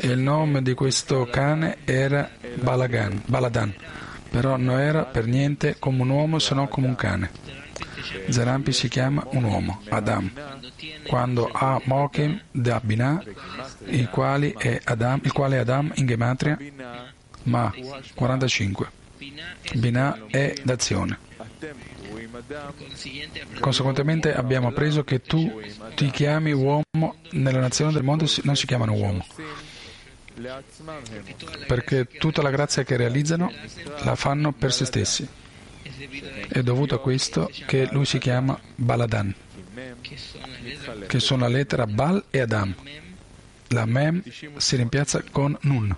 E il nome di questo cane era Balagan, Baladan, però non era per niente come un uomo, se non come un cane. Zeir Anpin si chiama un uomo, Adam, quando ha Mochin da Binah, il quale è Adam, il quale è Adam in gematria, ma quarantacinque. Binah è d'azione. Conseguentemente abbiamo appreso che tu ti chiami uomo nella nazione del mondo, non si chiamano uomo, perché tutta la grazia che realizzano la fanno per se stessi. È dovuto a questo che lui si chiama Baladan, che sono la lettera Bal e Adam. La Mem si rimpiazza con Nun.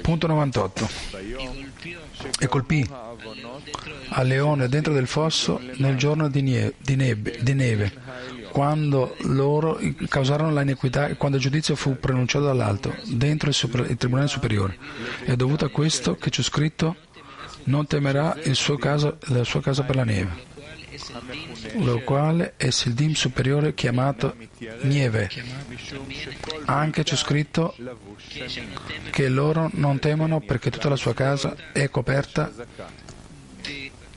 Punto novantotto. E colpì al leone dentro del fosso nel giorno di neve, di neve, di neve quando loro causarono la iniquità e quando il giudizio fu pronunciato dall'alto, dentro il, super, il tribunale superiore. È dovuto a questo che c'è scritto: non temerà il suo caso, la sua casa per la neve, lo quale è Sildim superiore chiamato Nieve. Anche c'è scritto che loro non temono perché tutta la sua casa è coperta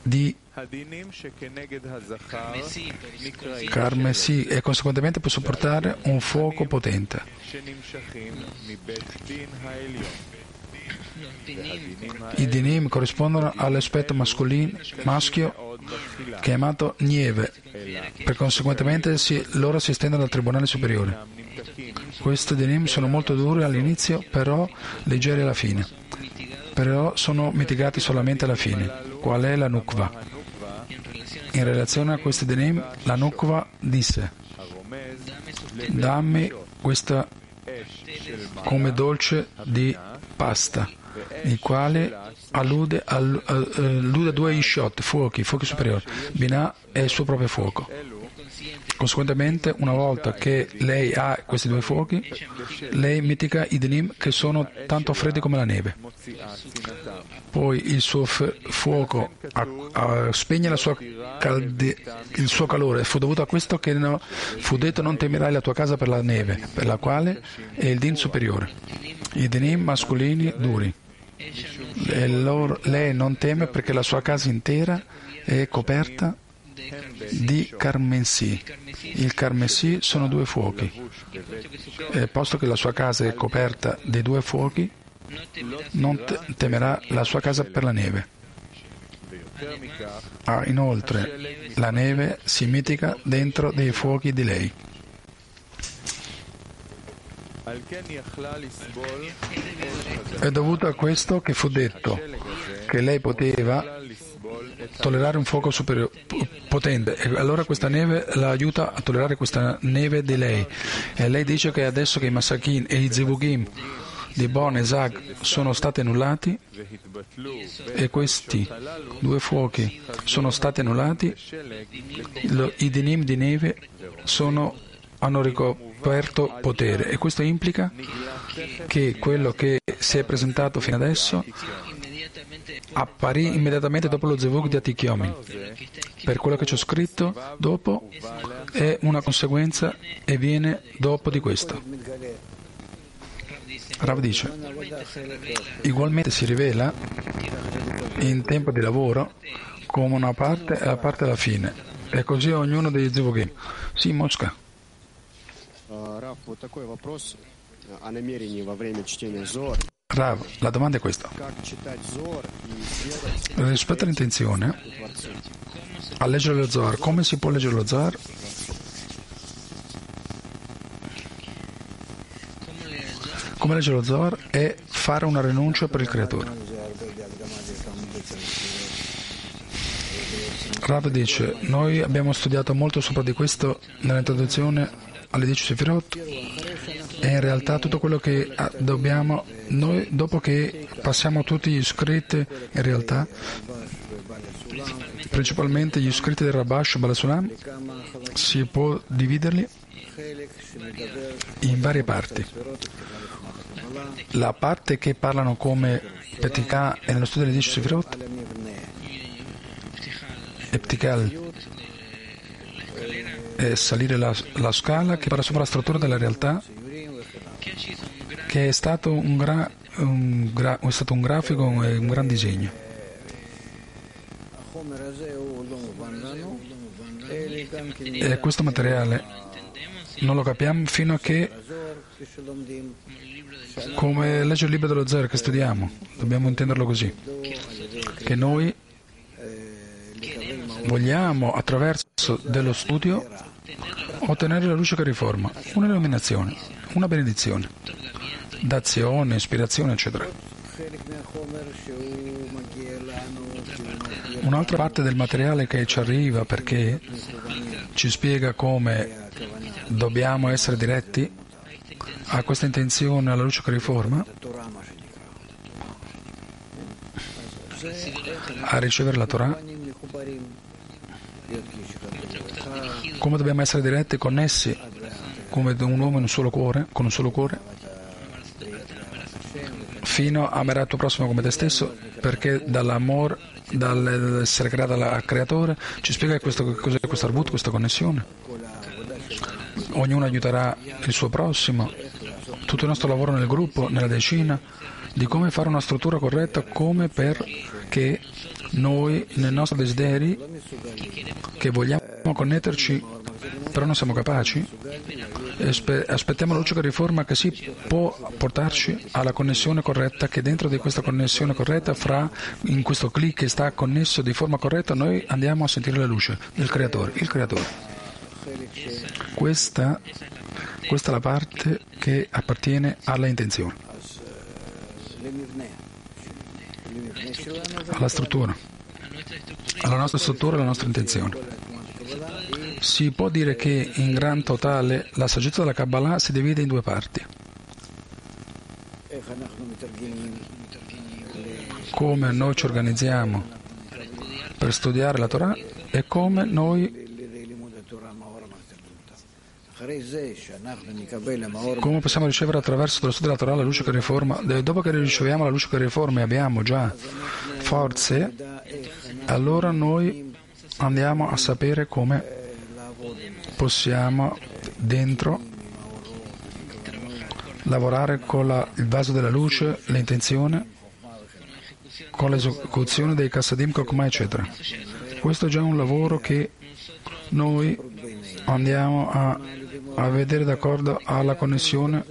di carmesì e conseguentemente può sopportare un fuoco potente. I Dinim corrispondono all'aspetto mascolino, maschio, chiamato Nieve, per conseguentemente si, loro si estendono al tribunale superiore. Questi Dinim sono molto duri all'inizio, però leggeri alla fine, però sono mitigati solamente alla fine. Qual è la Nukva? In relazione a questi Dinim, la Nukva disse: dammi questa come dolce di pasta, il quale allude, all, allude a due ishot, fuochi, fuochi superiori. Binah è il suo proprio fuoco. Conseguentemente, una volta che lei ha questi due fuochi, lei mitica i dinim che sono tanto freddi come la neve. Poi il suo fuoco a, a, spegne la sua calde, il suo calore. Fu dovuto a questo che no, fu detto: non temerai la tua casa per la neve, per la quale è il din superiore. I dinim mascolini duri. E loro, lei non teme perché la sua casa intera è coperta di carmesì. Il carmesì sono due fuochi, e posto che la sua casa è coperta di due fuochi, non temerà la sua casa per la neve. Ah, inoltre la neve si mitica dentro dei fuochi di lei. È dovuto a questo che fu detto che lei poteva tollerare un fuoco superiore potente, e allora questa neve la aiuta a tollerare questa neve di lei. E lei dice che adesso che i Masachin e i Zivugim di Bon e Zag sono stati annullati e questi due fuochi sono stati annullati, i dinim di neve sono, hanno ricoperto potere, e questo implica che quello che si è presentato fino adesso apparì immediatamente dopo lo Zivug di Atik Yomini. Per quello che c'è scritto dopo è una conseguenza e viene dopo di questo. Rav dice: ugualmente si rivela in tempo di lavoro come una parte e la parte alla fine, e così ognuno degli Zivugim. Sì, Mosca. Rav, la domanda è questa: rispetto all'intenzione a leggere lo Zohar, come si può leggere lo Zohar? Come leggere lo Zohar è fare una rinuncia per il creatore. Rav dice: noi abbiamo studiato molto sopra di questo nell'introduzione alle dieci Sefirot, e in realtà tutto quello che dobbiamo, noi dopo che passiamo tutti gli scritti, in realtà Principalmente gli scritti del Rabash Balasulam si può dividerli in varie parti. La parte che parlano come P'tikah è nello studio delle dieci Sefirot e P'tikal è salire la, la scala che parla sopra la struttura della realtà, che è stato un, gra, un, gra, è stato un grafico, un gran disegno. E questo materiale non lo capiamo fino a che, come legge il libro dello Zohar che studiamo, dobbiamo intenderlo così, che noi vogliamo attraverso dello studio ottenere la luce che riforma, un'illuminazione, una benedizione, d'azione, ispirazione, eccetera. Un'altra parte del materiale che ci arriva perché ci spiega come dobbiamo essere diretti a questa intenzione, alla luce che riforma, a ricevere la Torah, come dobbiamo essere diretti e connessi come un uomo in un solo cuore, con un solo cuore, fino a amare il tuo prossimo come te stesso, perché dall'amore, dall'essere creato al creatore, ci spiega questo, cos'è questo arbut, questa connessione. Ognuno aiuterà il suo prossimo, tutto il nostro lavoro nel gruppo, nella decina, di come fare una struttura corretta, come perché noi nel nostro desideri che vogliamo connetterci però non siamo capaci, aspettiamo la luce che riforma che si può portarci alla connessione corretta, che dentro di questa connessione corretta, fra in questo click che sta connesso di forma corretta, noi andiamo a sentire la luce del creatore, il creatore. Questa, questa è la parte che appartiene alla intenzione, alla struttura, alla nostra struttura e alla nostra intenzione. Si può dire che in gran totale la saggezza della Kabbalah si divide in due parti. Come noi ci organizziamo per studiare la Torah e come noi Come possiamo ricevere attraverso lo studio della Torah la luce che riforma? Dopo che riceviamo la luce che riforma e abbiamo già forze, allora noi andiamo a sapere come possiamo dentro lavorare con la, il vaso della luce, l'intenzione, con l'esecuzione dei Chassadim, Chokmah, eccetera. Questo è già un lavoro che noi andiamo a, a vedere d'accordo alla connessione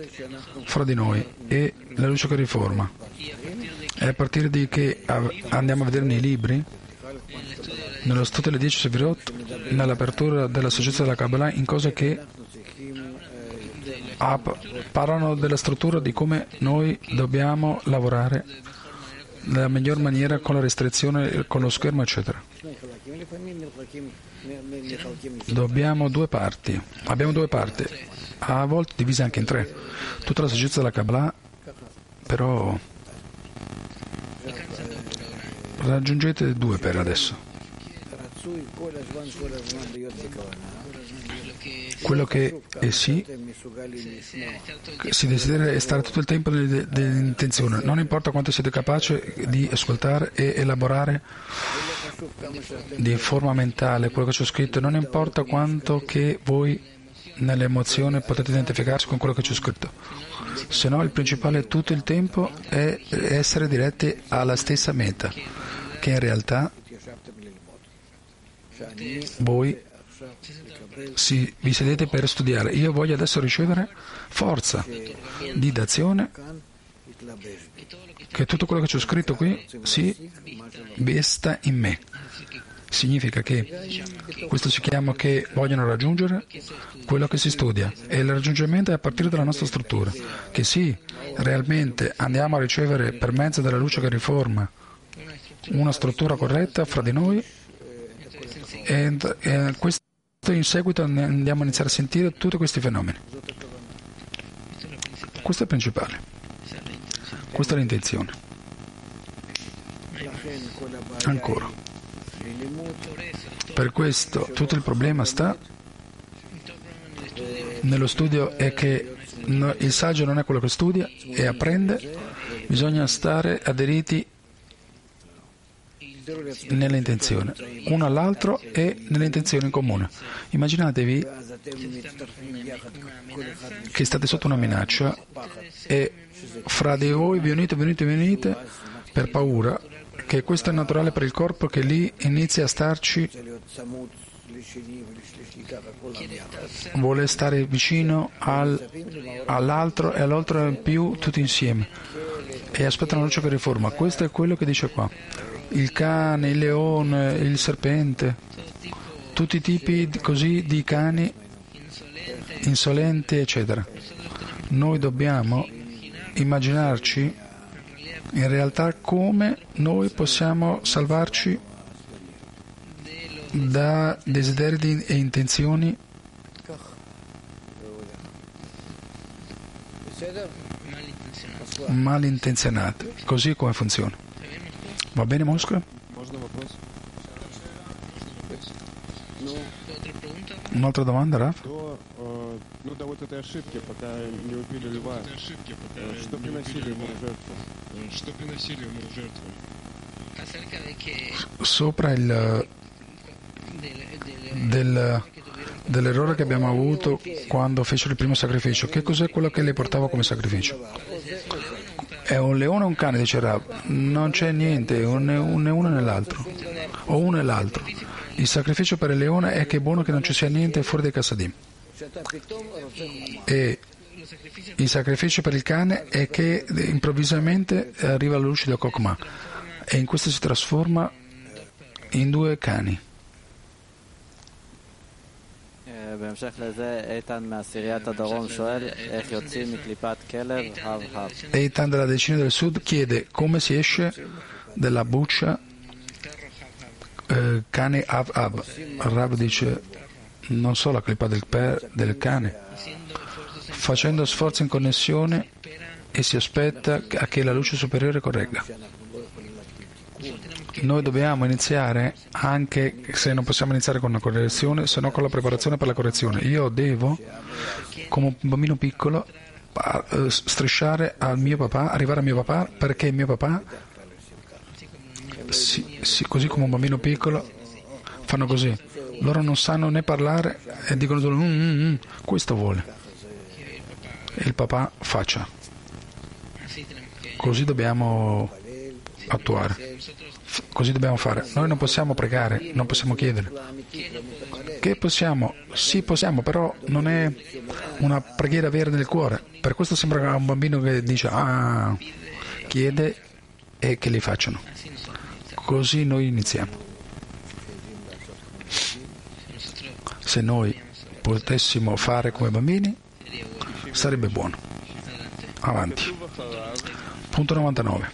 fra di noi e la luce che riforma. E a partire di che andiamo a vedere nei libri, nello studio delle dieci Sefirot, nell'apertura della saggezza della Kabbalah, in cose che parlano della struttura di come noi dobbiamo lavorare nella miglior maniera con la restrizione, con lo schermo, eccetera. Dobbiamo due parti, abbiamo due parti, a volte divise anche in tre. Tutta la saggezza della Kabbalah, però raggiungete due per adesso. Quello che è sì, che si desidera è stare tutto il tempo dell'intenzione, non importa quanto siete capaci di ascoltare e elaborare di forma mentale quello che c'è scritto, non importa quanto che voi nell'emozione potete identificarsi con quello che c'è scritto, se no il principale tutto il tempo è essere diretti alla stessa meta, che in realtà voi si, vi sedete per studiare. Io voglio adesso ricevere forza di d'azione, che tutto quello che c'è scritto qui si vesta in me. Significa che questo si chiama che vogliono raggiungere quello che si studia, e il raggiungimento è a partire dalla nostra struttura, che sì, realmente andiamo a ricevere per mezzo della luce che riforma una struttura corretta fra di noi. E, e questo in seguito andiamo a iniziare a sentire tutti questi fenomeni. Questo è il principale, questa è l'intenzione. Ancora Per questo tutto il problema sta nello studio, è che il saggio non è quello che studia e apprende, bisogna stare aderiti nell'intenzione, uno all'altro e nell'intenzione in comune. Immaginatevi che state sotto una minaccia e fra di voi vi unite, vi unite, vi unite per paura, che questo è naturale per il corpo che lì inizia a starci, vuole stare vicino al, all'altro e all'altro in più tutti insieme e aspettano la luce che riforma. Questo è quello che dice qua. Il cane, il leone, il serpente, tutti i tipi così di cani insolenti eccetera. Noi dobbiamo immaginarci in realtà come noi possiamo salvarci da desideri e intenzioni malintenzionate. Così come funziona. Va bene, Mosca? Un'altra domanda, Raf? Sopra il del, dell'errore che abbiamo avuto quando fecero il primo sacrificio, che cos'è quello che le portava come sacrificio? È un leone o un cane, dice Rab, non c'è niente, né uno né l'altro, o uno e l'altro. Il sacrificio per il leone è che è buono che non ci sia niente fuori dai Chassadim. E il sacrificio per il cane è che improvvisamente arriva la luce da Chokmah e in questo si trasforma in due cani. Eitan della decina del sud chiede come si esce dalla buccia eh, cane av av. Rav dice non so la clipa del, per, del cane, facendo sforzo in connessione e si aspetta a che la luce superiore corregga. Noi dobbiamo iniziare, anche se non possiamo iniziare con la correzione, se no con la preparazione per la correzione. Io devo, come un bambino piccolo, strisciare al mio papà, arrivare a mio papà, perché mio papà, sì, sì, così come un bambino piccolo, fanno così. Loro non sanno né parlare e dicono solo, mm, mm, mm, questo vuole. E il papà faccia. Così dobbiamo attuare, così dobbiamo fare. Noi non possiamo pregare, non possiamo chiedere. Che possiamo? Sì, possiamo, però non è una preghiera vera nel cuore. Per questo sembra un bambino che dice ah, chiede e che li facciano. Così noi iniziamo. Se noi potessimo fare come bambini sarebbe buono. Avanti. Punto novantanove.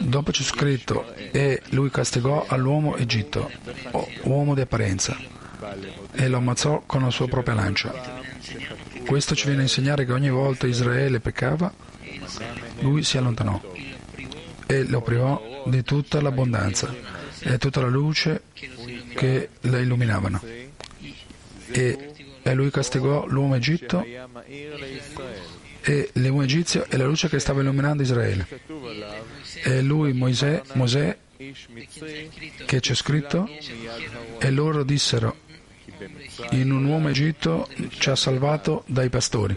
Dopo c'è scritto e lui castigò all'uomo Egitto, uomo di apparenza, e lo ammazzò con la sua propria lancia. Questo ci viene a insegnare che ogni volta Israele peccava, lui si allontanò e lo privò di tutta l'abbondanza e tutta la luce che la illuminavano. E, e lui castigò l'uomo Egitto e l'uomo egizio è la luce che stava illuminando Israele. E lui, Mosè, Mosè, che c'è scritto, e loro dissero, in un uomo Egitto ci ha salvato dai pastori.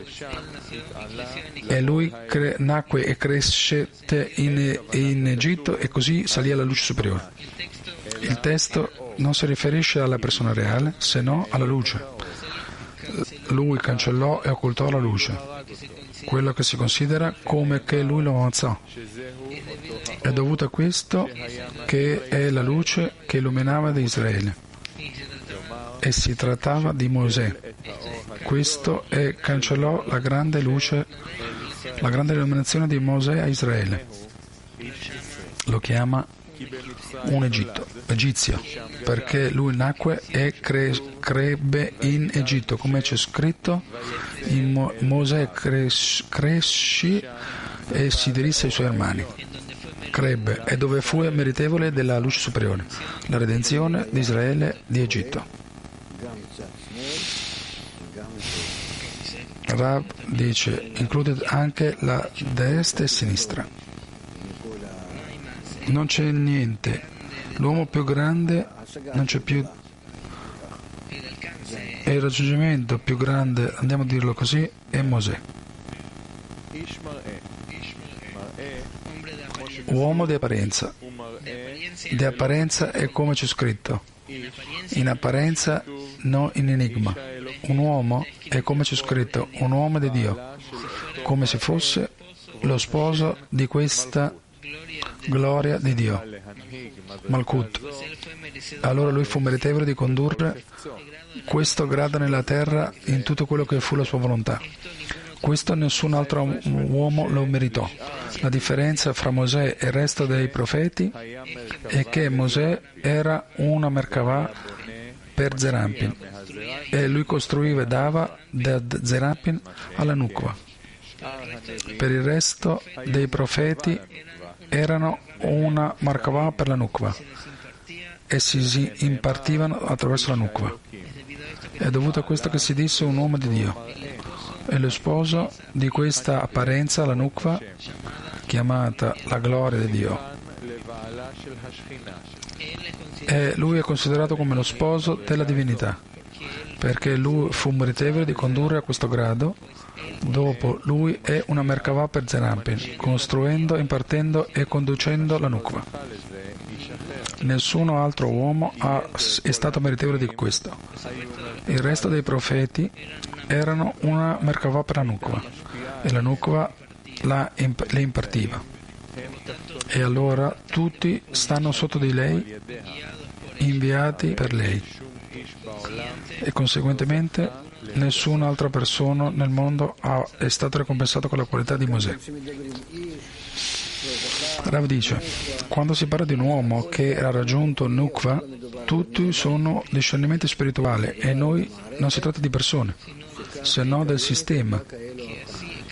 E lui cre- nacque e crescette in, in Egitto e così salì alla luce superiore. Il testo non si riferisce alla persona reale, se no alla luce. Lui cancellò e occultò la luce, quello che si considera come che lui lo ammazzò. È dovuto a questo che è la luce che illuminava di Israele e si trattava di Mosè. Questo è, cancellò la grande luce, la grande illuminazione di Mosè a Israele. Lo chiama un Egitto, egizio, perché lui nacque e cre, crebbe in Egitto, come c'è scritto in Mo, Mosè cres, cresci e si dirisse ai suoi hermani. crebbe e dove fu meritevole della luce superiore, la redenzione di Israele di Egitto. Rav dice, include anche la destra e sinistra. Non c'è niente, l'uomo più grande non c'è più, e il raggiungimento più grande, andiamo a dirlo così, è Mosè. Uomo di apparenza. Di apparenza è come c'è scritto. In apparenza, non in enigma. Un uomo è come c'è scritto, un uomo di Dio, come se fosse lo sposo di questa gloria di Dio. Malkhuth. Allora lui fu meritevole di condurre questo grado nella terra in tutto quello che fu la sua volontà. Questo nessun altro uomo lo meritò. La differenza fra Mosè e il resto dei profeti è che Mosè era una Merkavah per Zeir Anpin e lui costruiva e dava da Zeir Anpin alla Nukva. Per il resto dei profeti erano una Merkavah per la Nukva e si impartivano attraverso la Nukva. È dovuto a questo che si disse un uomo di Dio. E lo sposo di questa apparenza, la Nukva, chiamata la gloria di Dio. E lui è considerato come lo sposo della divinità, perché lui fu meritevole di condurre a questo grado. Dopo lui è una Merkavah per Zeir Anpin, costruendo, impartendo e conducendo la Nukva. Nessun altro uomo ha, è stato meritevole di questo. Il resto dei profeti erano una Merkavah per la Nukva e la Nukva la imp- le impartiva. E allora tutti stanno sotto di lei, inviati per lei. E conseguentemente nessun'altra persona nel mondo ha, è stato ricompensato con la qualità di Mosè. Rav dice, quando si parla di un uomo che ha raggiunto Nukva, tutti sono discernimenti spirituali e noi non si tratta di persone, se no del sistema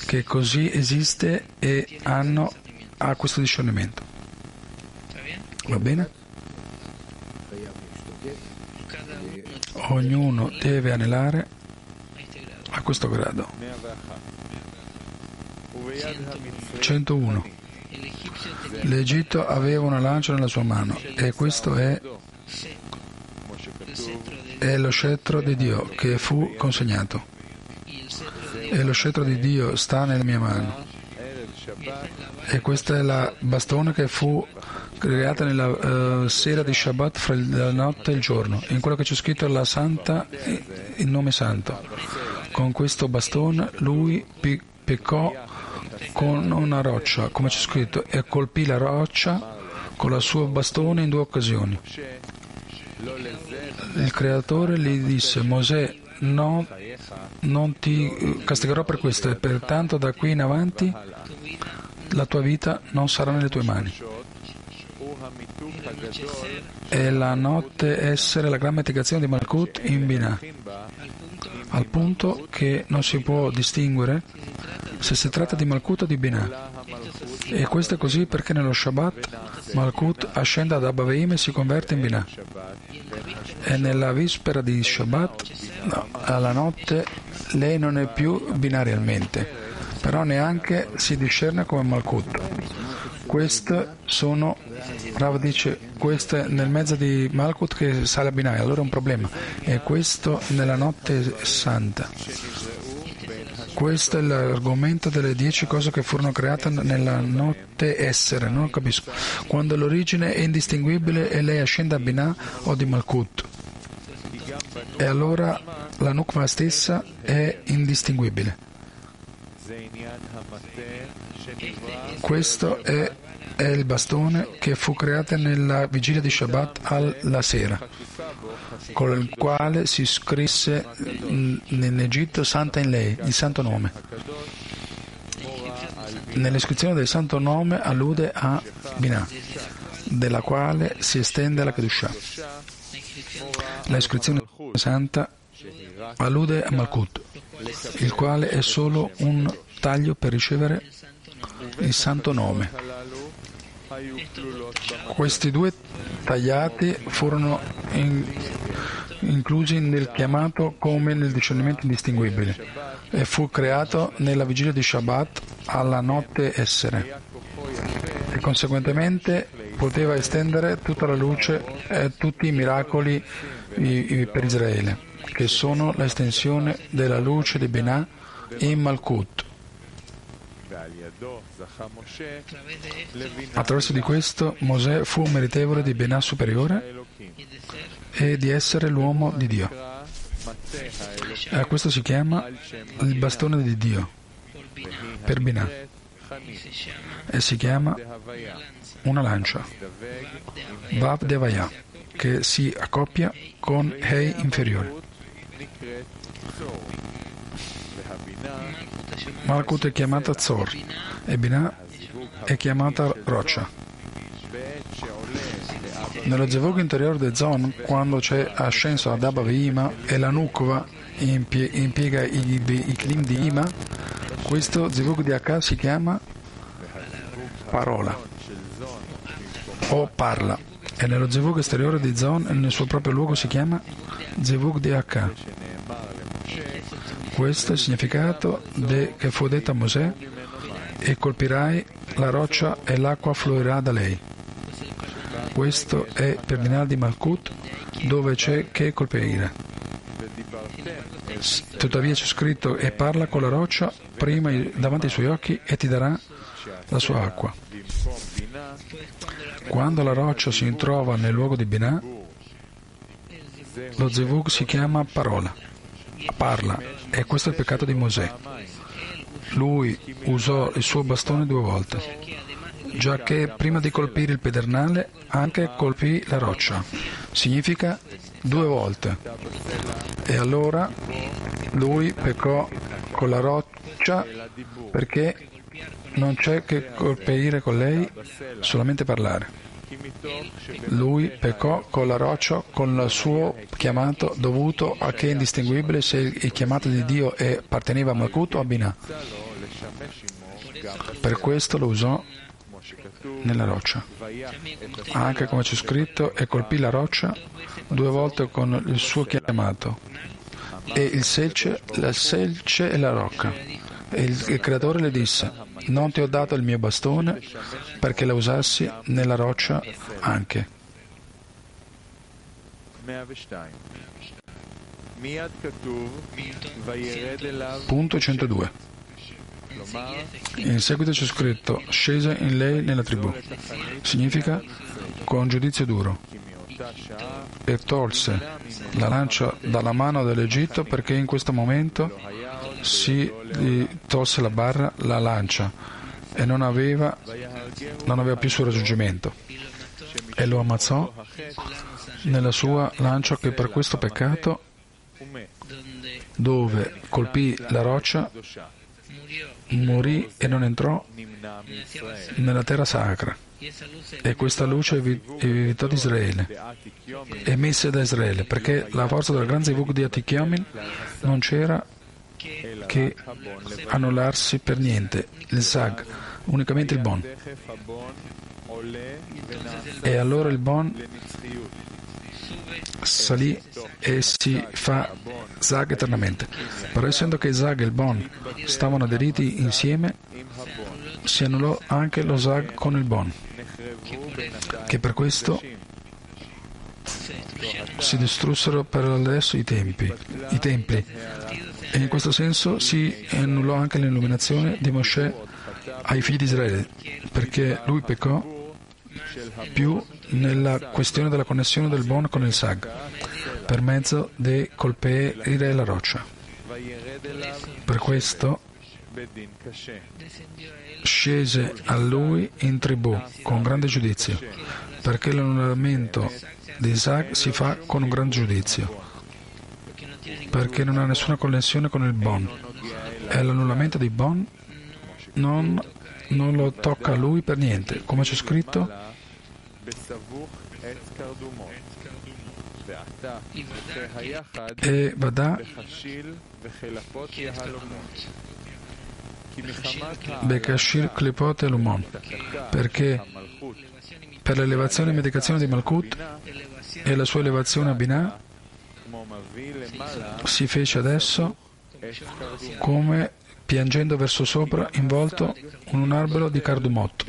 che così esiste e hanno a questo discernimento. Va bene? Ognuno deve anelare a questo grado. centouno. L'Egitto aveva una lancia nella sua mano e questo è, è lo scettro di Dio che fu consegnato. E lo scettro di Dio sta nella mia mano. E questa è la bastone che fu creata nella uh, sera di Shabbat fra il, la notte e il giorno, in quello che c'è scritto la Santa, il nome santo. Con questo bastone lui pi- piccò con una roccia, come c'è scritto, e colpì la roccia con la sua bastone in due occasioni. Il Creatore gli disse, Mosè, no, non ti castigherò per questo e pertanto da qui in avanti la tua vita non sarà nelle tue mani. E la notte essere la gran mitigazione di Malkhuth in Binah, al punto che non si può distinguere se si tratta di Malkhuth o di Binah. E questo è così perché nello Shabbat Malkhuth ascende ad Abba e si converte in Binah. E nella vispera di Shabbat, no, alla notte, lei non è più binariamente, però neanche si discerne come Malkhuth. Queste sono, Rav dice, queste nel mezzo di Malkhuth che sale a Binah, allora è un problema. E questo nella notte santa. Questo è l'argomento delle dieci cose che furono create nella notte essere, non capisco. Quando l'origine è indistinguibile e lei ascende a Binah o di Malkhuth. E allora la Nukva stessa è indistinguibile. Questo è, è il bastone che fu creato nella vigilia di Shabbat alla sera, con il quale si scrisse in Egitto Santa in lei, il santo nome. Nell'iscrizione del santo nome allude a Binah, della quale si estende la Kedushah. La iscrizione santa allude a Malkhuth, il quale è solo un taglio per ricevere il santo nome. Questi due tagliati furono in, inclusi nel chiamato come nel discernimento indistinguibile e fu creato nella vigilia di Shabbat alla notte essere e conseguentemente poteva estendere tutta la luce e tutti i miracoli per Israele, che sono l'estensione della luce di Binah in Malkhuth. Attraverso di questo Mosè fu meritevole di Binah superiore e di essere l'uomo di Dio. E questo si chiama il bastone di Dio per Binah e si chiama una lancia Vav Devaya, che si accoppia con Hei inferiore. Malkhuth è chiamata Zor e Binah è chiamata roccia. Nello Zivug interiore del Zon, quando c'è ascenso ad Abba e Ima e la Nukva impie, impiega i, i, i clim di Ima, questo Zivug di Akka si chiama parola o parla, e nello Zivug esteriore di Zon nel suo proprio luogo si chiama Zivug di Akka. Questo è il significato de, che fu detto a Mosè: e colpirai la roccia e l'acqua fluirà da lei. Questo è per Binah di Malkhuth, dove c'è che colpire. Tuttavia c'è scritto: e parla con la roccia prima davanti ai suoi occhi e ti darà la sua acqua. Quando la roccia si trova nel luogo di Binah, lo Zivug si chiama parola. Parla, e questo è il peccato di Mosè. Lui usò il suo bastone due volte, già che prima di colpire il pedernale anche colpì la roccia. Significa due volte. E allora lui peccò con la roccia perché non c'è che colpire con lei, solamente parlare. Lui peccò con la roccia, con il suo chiamato dovuto a che è indistinguibile se il chiamato di Dio è, apparteneva a Malkhuth o a Binah. Per questo lo usò nella roccia. Anche come c'è scritto, e colpì la roccia due volte con il suo chiamato. E il selce, la selce e la rocca. E il, il Creatore le disse: non ti ho dato il mio bastone perché la usassi nella roccia anche. Punto centodue. In seguito c'è scritto: scese in lei nella tribù. Significa con giudizio duro. E tolse la lancia dalla mano dell'Egitto, perché in questo momento si tolse la barra, la lancia, e non aveva, non aveva più suo raggiungimento, e lo ammazzò nella sua lancia, che per questo peccato, dove colpì la roccia, morì e non entrò nella terra sacra. E questa luce evitò di Israele, emesse da Israele, perché la forza della grande Zivug di Atik Yomini non c'era che annullarsi per niente, il Zag, unicamente il Bon. E allora il Bon salì e si fa Zag eternamente. Però essendo che il Zag e il Bon stavano aderiti insieme, si annullò anche lo Zag con il Bon, che per questo si distrussero per adesso i tempi, i templi. E in questo senso si annullò anche l'illuminazione di Mosè ai figli di Israele, perché lui peccò più nella questione della connessione del Bon con il Sag, per mezzo di colpire la roccia. Per questo scese a lui in tribù con grande giudizio, perché l'annullamento di Sag si fa con un gran giudizio, perché non ha nessuna connessione con il Bon, e l'annullamento di Bon non, non lo tocca a lui per niente, come c'è scritto: e vada Bekashir Klipot e Lumon, perché per l'elevazione e medicazione di Malkhuth e la sua elevazione a Binah, si fece adesso come piangendo verso sopra, involto in un albero di cardumotto,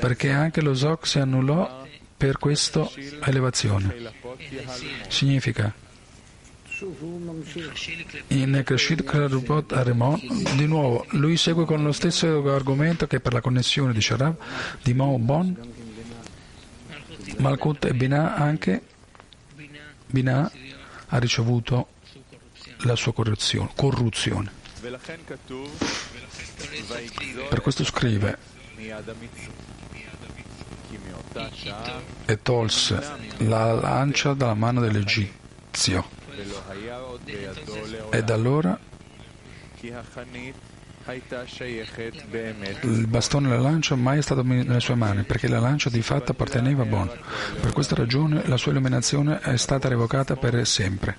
perché anche lo Zog si annullò per questa elevazione. Significa, in Kreshit Kradupot Aremon, di nuovo, lui segue con lo stesso argomento che per la connessione di Sharav, di Maubon, Malkhuth e Binah anche, Binah ha ricevuto la sua corruzione. corruzione. Per questo scrive e tolse la lancia dalla mano dell'Egizio e da allora il bastone e la lancia mai è stato nelle sue mani, perché la lancia di fatto apparteneva a Bon. Per questa ragione la sua illuminazione è stata revocata per sempre.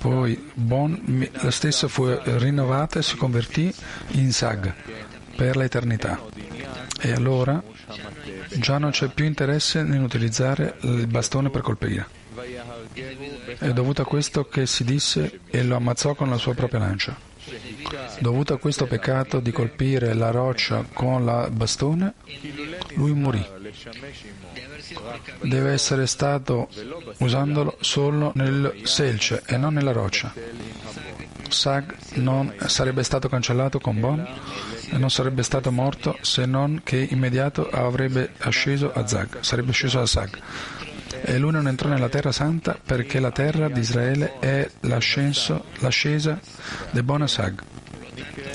Poi Bon la stessa fu rinnovata e si convertì in Sag per l'eternità. E allora già non c'è più interesse nell'utilizzare il bastone per colpire. È dovuto a questo che si disse e lo ammazzò con la sua propria lancia. Dovuto a questo peccato di colpire la roccia con la bastone, lui morì. Deve essere stato usandolo solo nel selce e non nella roccia. Sag non sarebbe stato cancellato con Bon e non sarebbe stato morto, se non che immediato avrebbe asceso a Zag, sarebbe sceso a Sag. E lui non entrò nella terra santa perché la terra di Israele è l'ascenso, l'ascesa di Bonasag,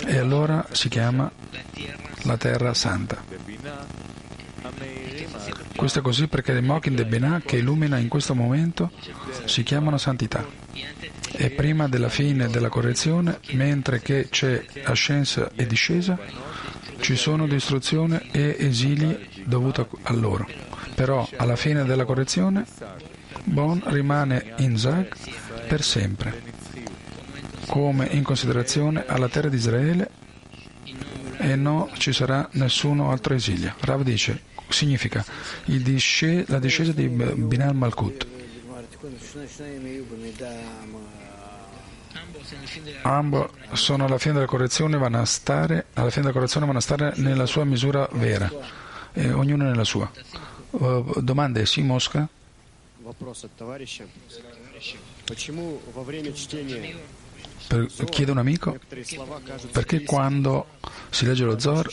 e allora si chiama la terra santa. Questo è così perché le Mochin de Binah che illumina in questo momento si chiamano santità, e prima della fine della correzione, mentre che c'è ascensa e discesa, ci sono distruzione e esili dovuto a loro. Però alla fine della correzione Bon rimane in Zag per sempre, come in considerazione alla terra di Israele, e non ci sarà nessuno altro esilio. Rav dice, significa il disce- la discesa di Binah Malkhuth. Ambo sono alla fine della correzione, vanno a stare alla fine della correzione vanno a stare nella sua misura vera, e ognuno nella sua. Uh, domande? Sì, Mosca? Per, chiede un amico perché quando si legge lo Zohar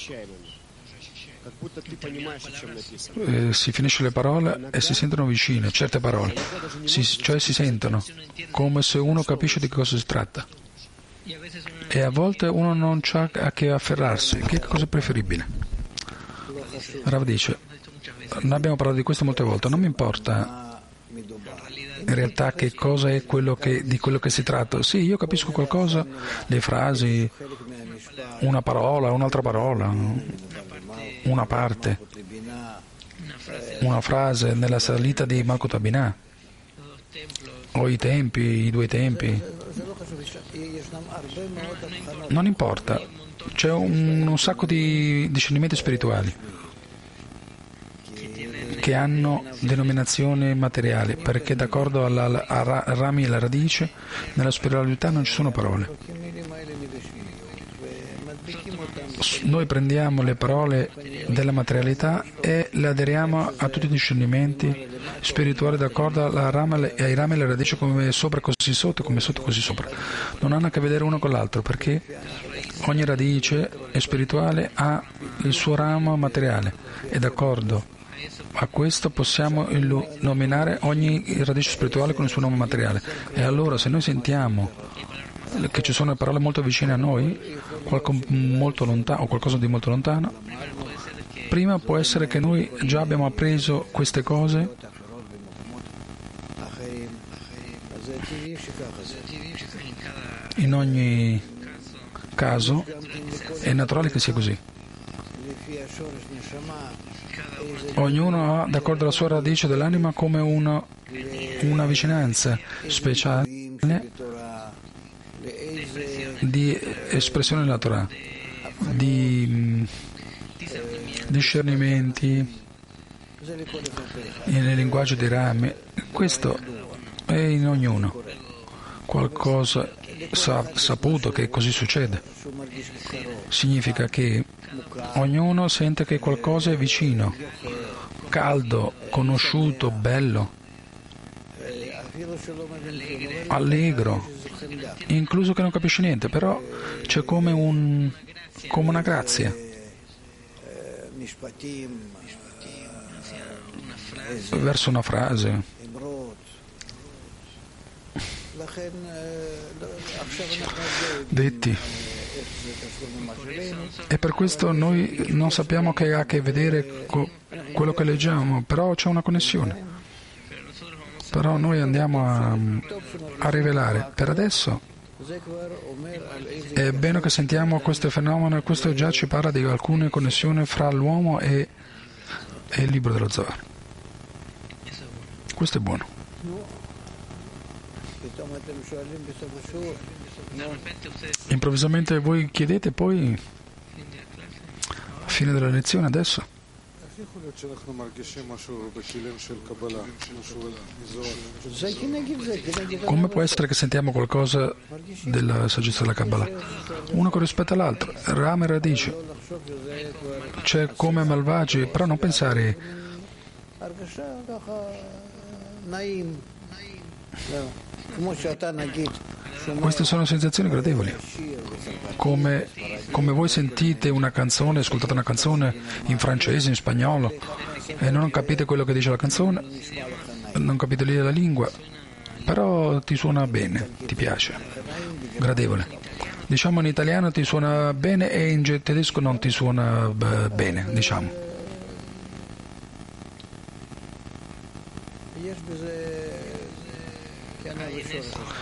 eh, si finisce le parole e si sentono vicine certe parole, si, cioè si sentono come se uno capisce di che cosa si tratta, e a volte uno non c'ha a che afferrarsi. Che cosa è preferibile? Rav dice, noi abbiamo parlato di questo molte volte, non mi importa in realtà che cosa è quello che, di quello che si tratta. Sì, io capisco qualcosa, le frasi, una parola, un'altra parola, una parte, una frase nella salita di Malkhuth a Binah, o i tempi, i due tempi, non importa, c'è un, un sacco di discernimenti spirituali che hanno denominazione materiale, perché d'accordo alla, alla, alla a rami e alla radice nella spiritualità non ci sono parole. Noi prendiamo le parole della materialità e le aderiamo a tutti i discernimenti spirituali d'accordo alla rama, ai rami e alla radice, come sopra così sotto, come sotto così sopra. Non hanno a che vedere uno con l'altro, perché ogni radice spirituale ha il suo ramo materiale, e d'accordo a questo possiamo nominare ogni radice spirituale con il suo nome materiale. E allora se noi sentiamo che ci sono parole molto vicine a noi, qualcosa molto lontano, o qualcosa di molto lontano, prima può essere che noi già abbiamo appreso queste cose, in ogni caso è naturale che sia così. Ognuno ha, d'accordo alla sua radice dell'anima, come una, una vicinanza speciale di espressione della Torah, di discernimenti, nel linguaggio dei rami, questo è in ognuno qualcosa sa, saputo che così succede. Significa che ognuno sente che qualcosa è vicino, caldo, conosciuto, bello, allegro, incluso che non capisce niente, però c'è come, un, come una grazia. Verso una frase. Detti. E per questo noi non sappiamo che ha a che vedere con quello che leggiamo, però c'è una connessione. Però noi andiamo a, a rivelare. Per adesso è bene che sentiamo questo fenomeno, questo già ci parla di alcune connessioni fra l'uomo e, e il libro dello Zohar. Questo è buono. Improvvisamente voi chiedete poi a fine della lezione adesso. Come può essere che sentiamo qualcosa della saggezza della Kabbalah? Uno che rispetta l'altro, rame e radice. C'è come malvagi, però non pensare. Queste sono sensazioni gradevoli, come, come voi sentite una canzone, ascoltate una canzone in francese, in spagnolo e non capite quello che dice la canzone, non capite lì la lingua, però ti suona bene, ti piace, gradevole. Diciamo in italiano ti suona bene e in tedesco non ti suona b- bene, diciamo.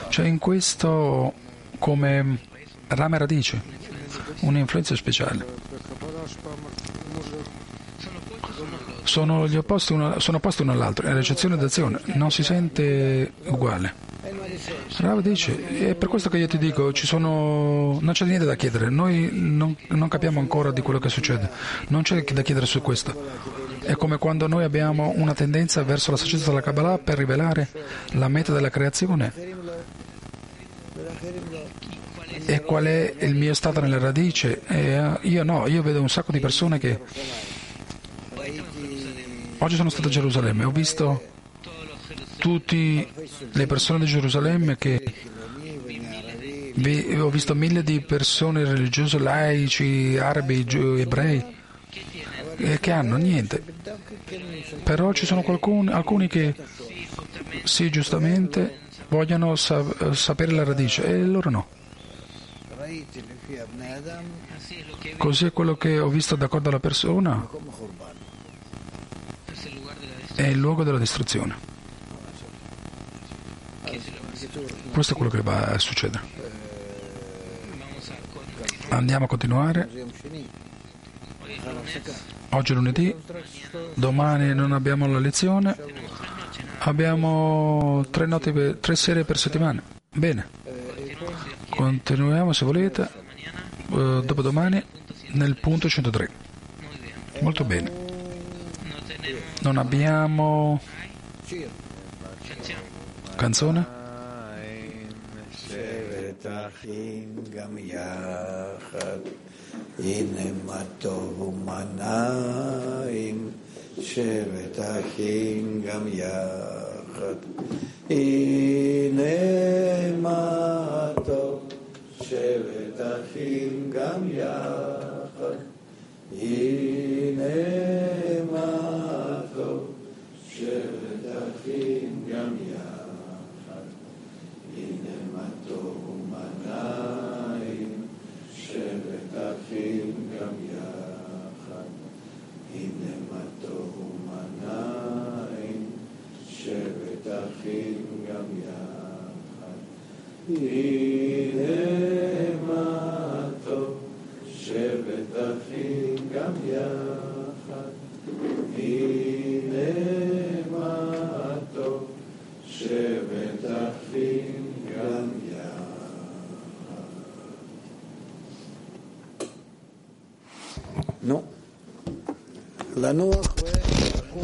C'è in questo come rame radice, un'influenza speciale. Sono gli opposti, uno, sono opposti uno all'altro, è l'eccezione d'azione, non si sente uguale. Rav dice, è per questo che io ti dico, ci sono, non c'è niente da chiedere, noi non, non capiamo ancora di quello che succede, non c'è da chiedere su questo. È come quando noi abbiamo una tendenza verso la saggezza della Kabbalah per rivelare la meta della creazione e qual è il mio stato nella radice. E io no, io vedo un sacco di persone che oggi sono stato a Gerusalemme, ho visto tutte le persone di Gerusalemme che ho visto mille di persone religiose, laici, arabi, ebrei che hanno niente, però ci sono qualcun, alcuni che sì, giustamente vogliono sa- sapere la radice e loro no. Così è quello che ho visto d'accordo alla persona, è il luogo della distruzione. Questo è quello che va a succedere. Andiamo a continuare. Oggi è lunedì, domani non abbiamo la lezione, abbiamo tre, notti per, tre serie per settimana. Bene, continuiamo se volete, uh, dopodomani nel punto centotré. Molto bene. Non abbiamo canzone? הנה מה טוב ומנה עם שבט אחים גם יחד. הנה מה טוב שבט אחים גם יחד. הנה מה טוב שבט אחים גם יחד. הנה מה טוב ומנה שבתכים גם יחד, הנה מה טוב ומנה, שבתכים גם יחד, הנה מה טוב, שבתכים גם יחד, הנה מה טוב, שבתכים גם יחד. No. La nuova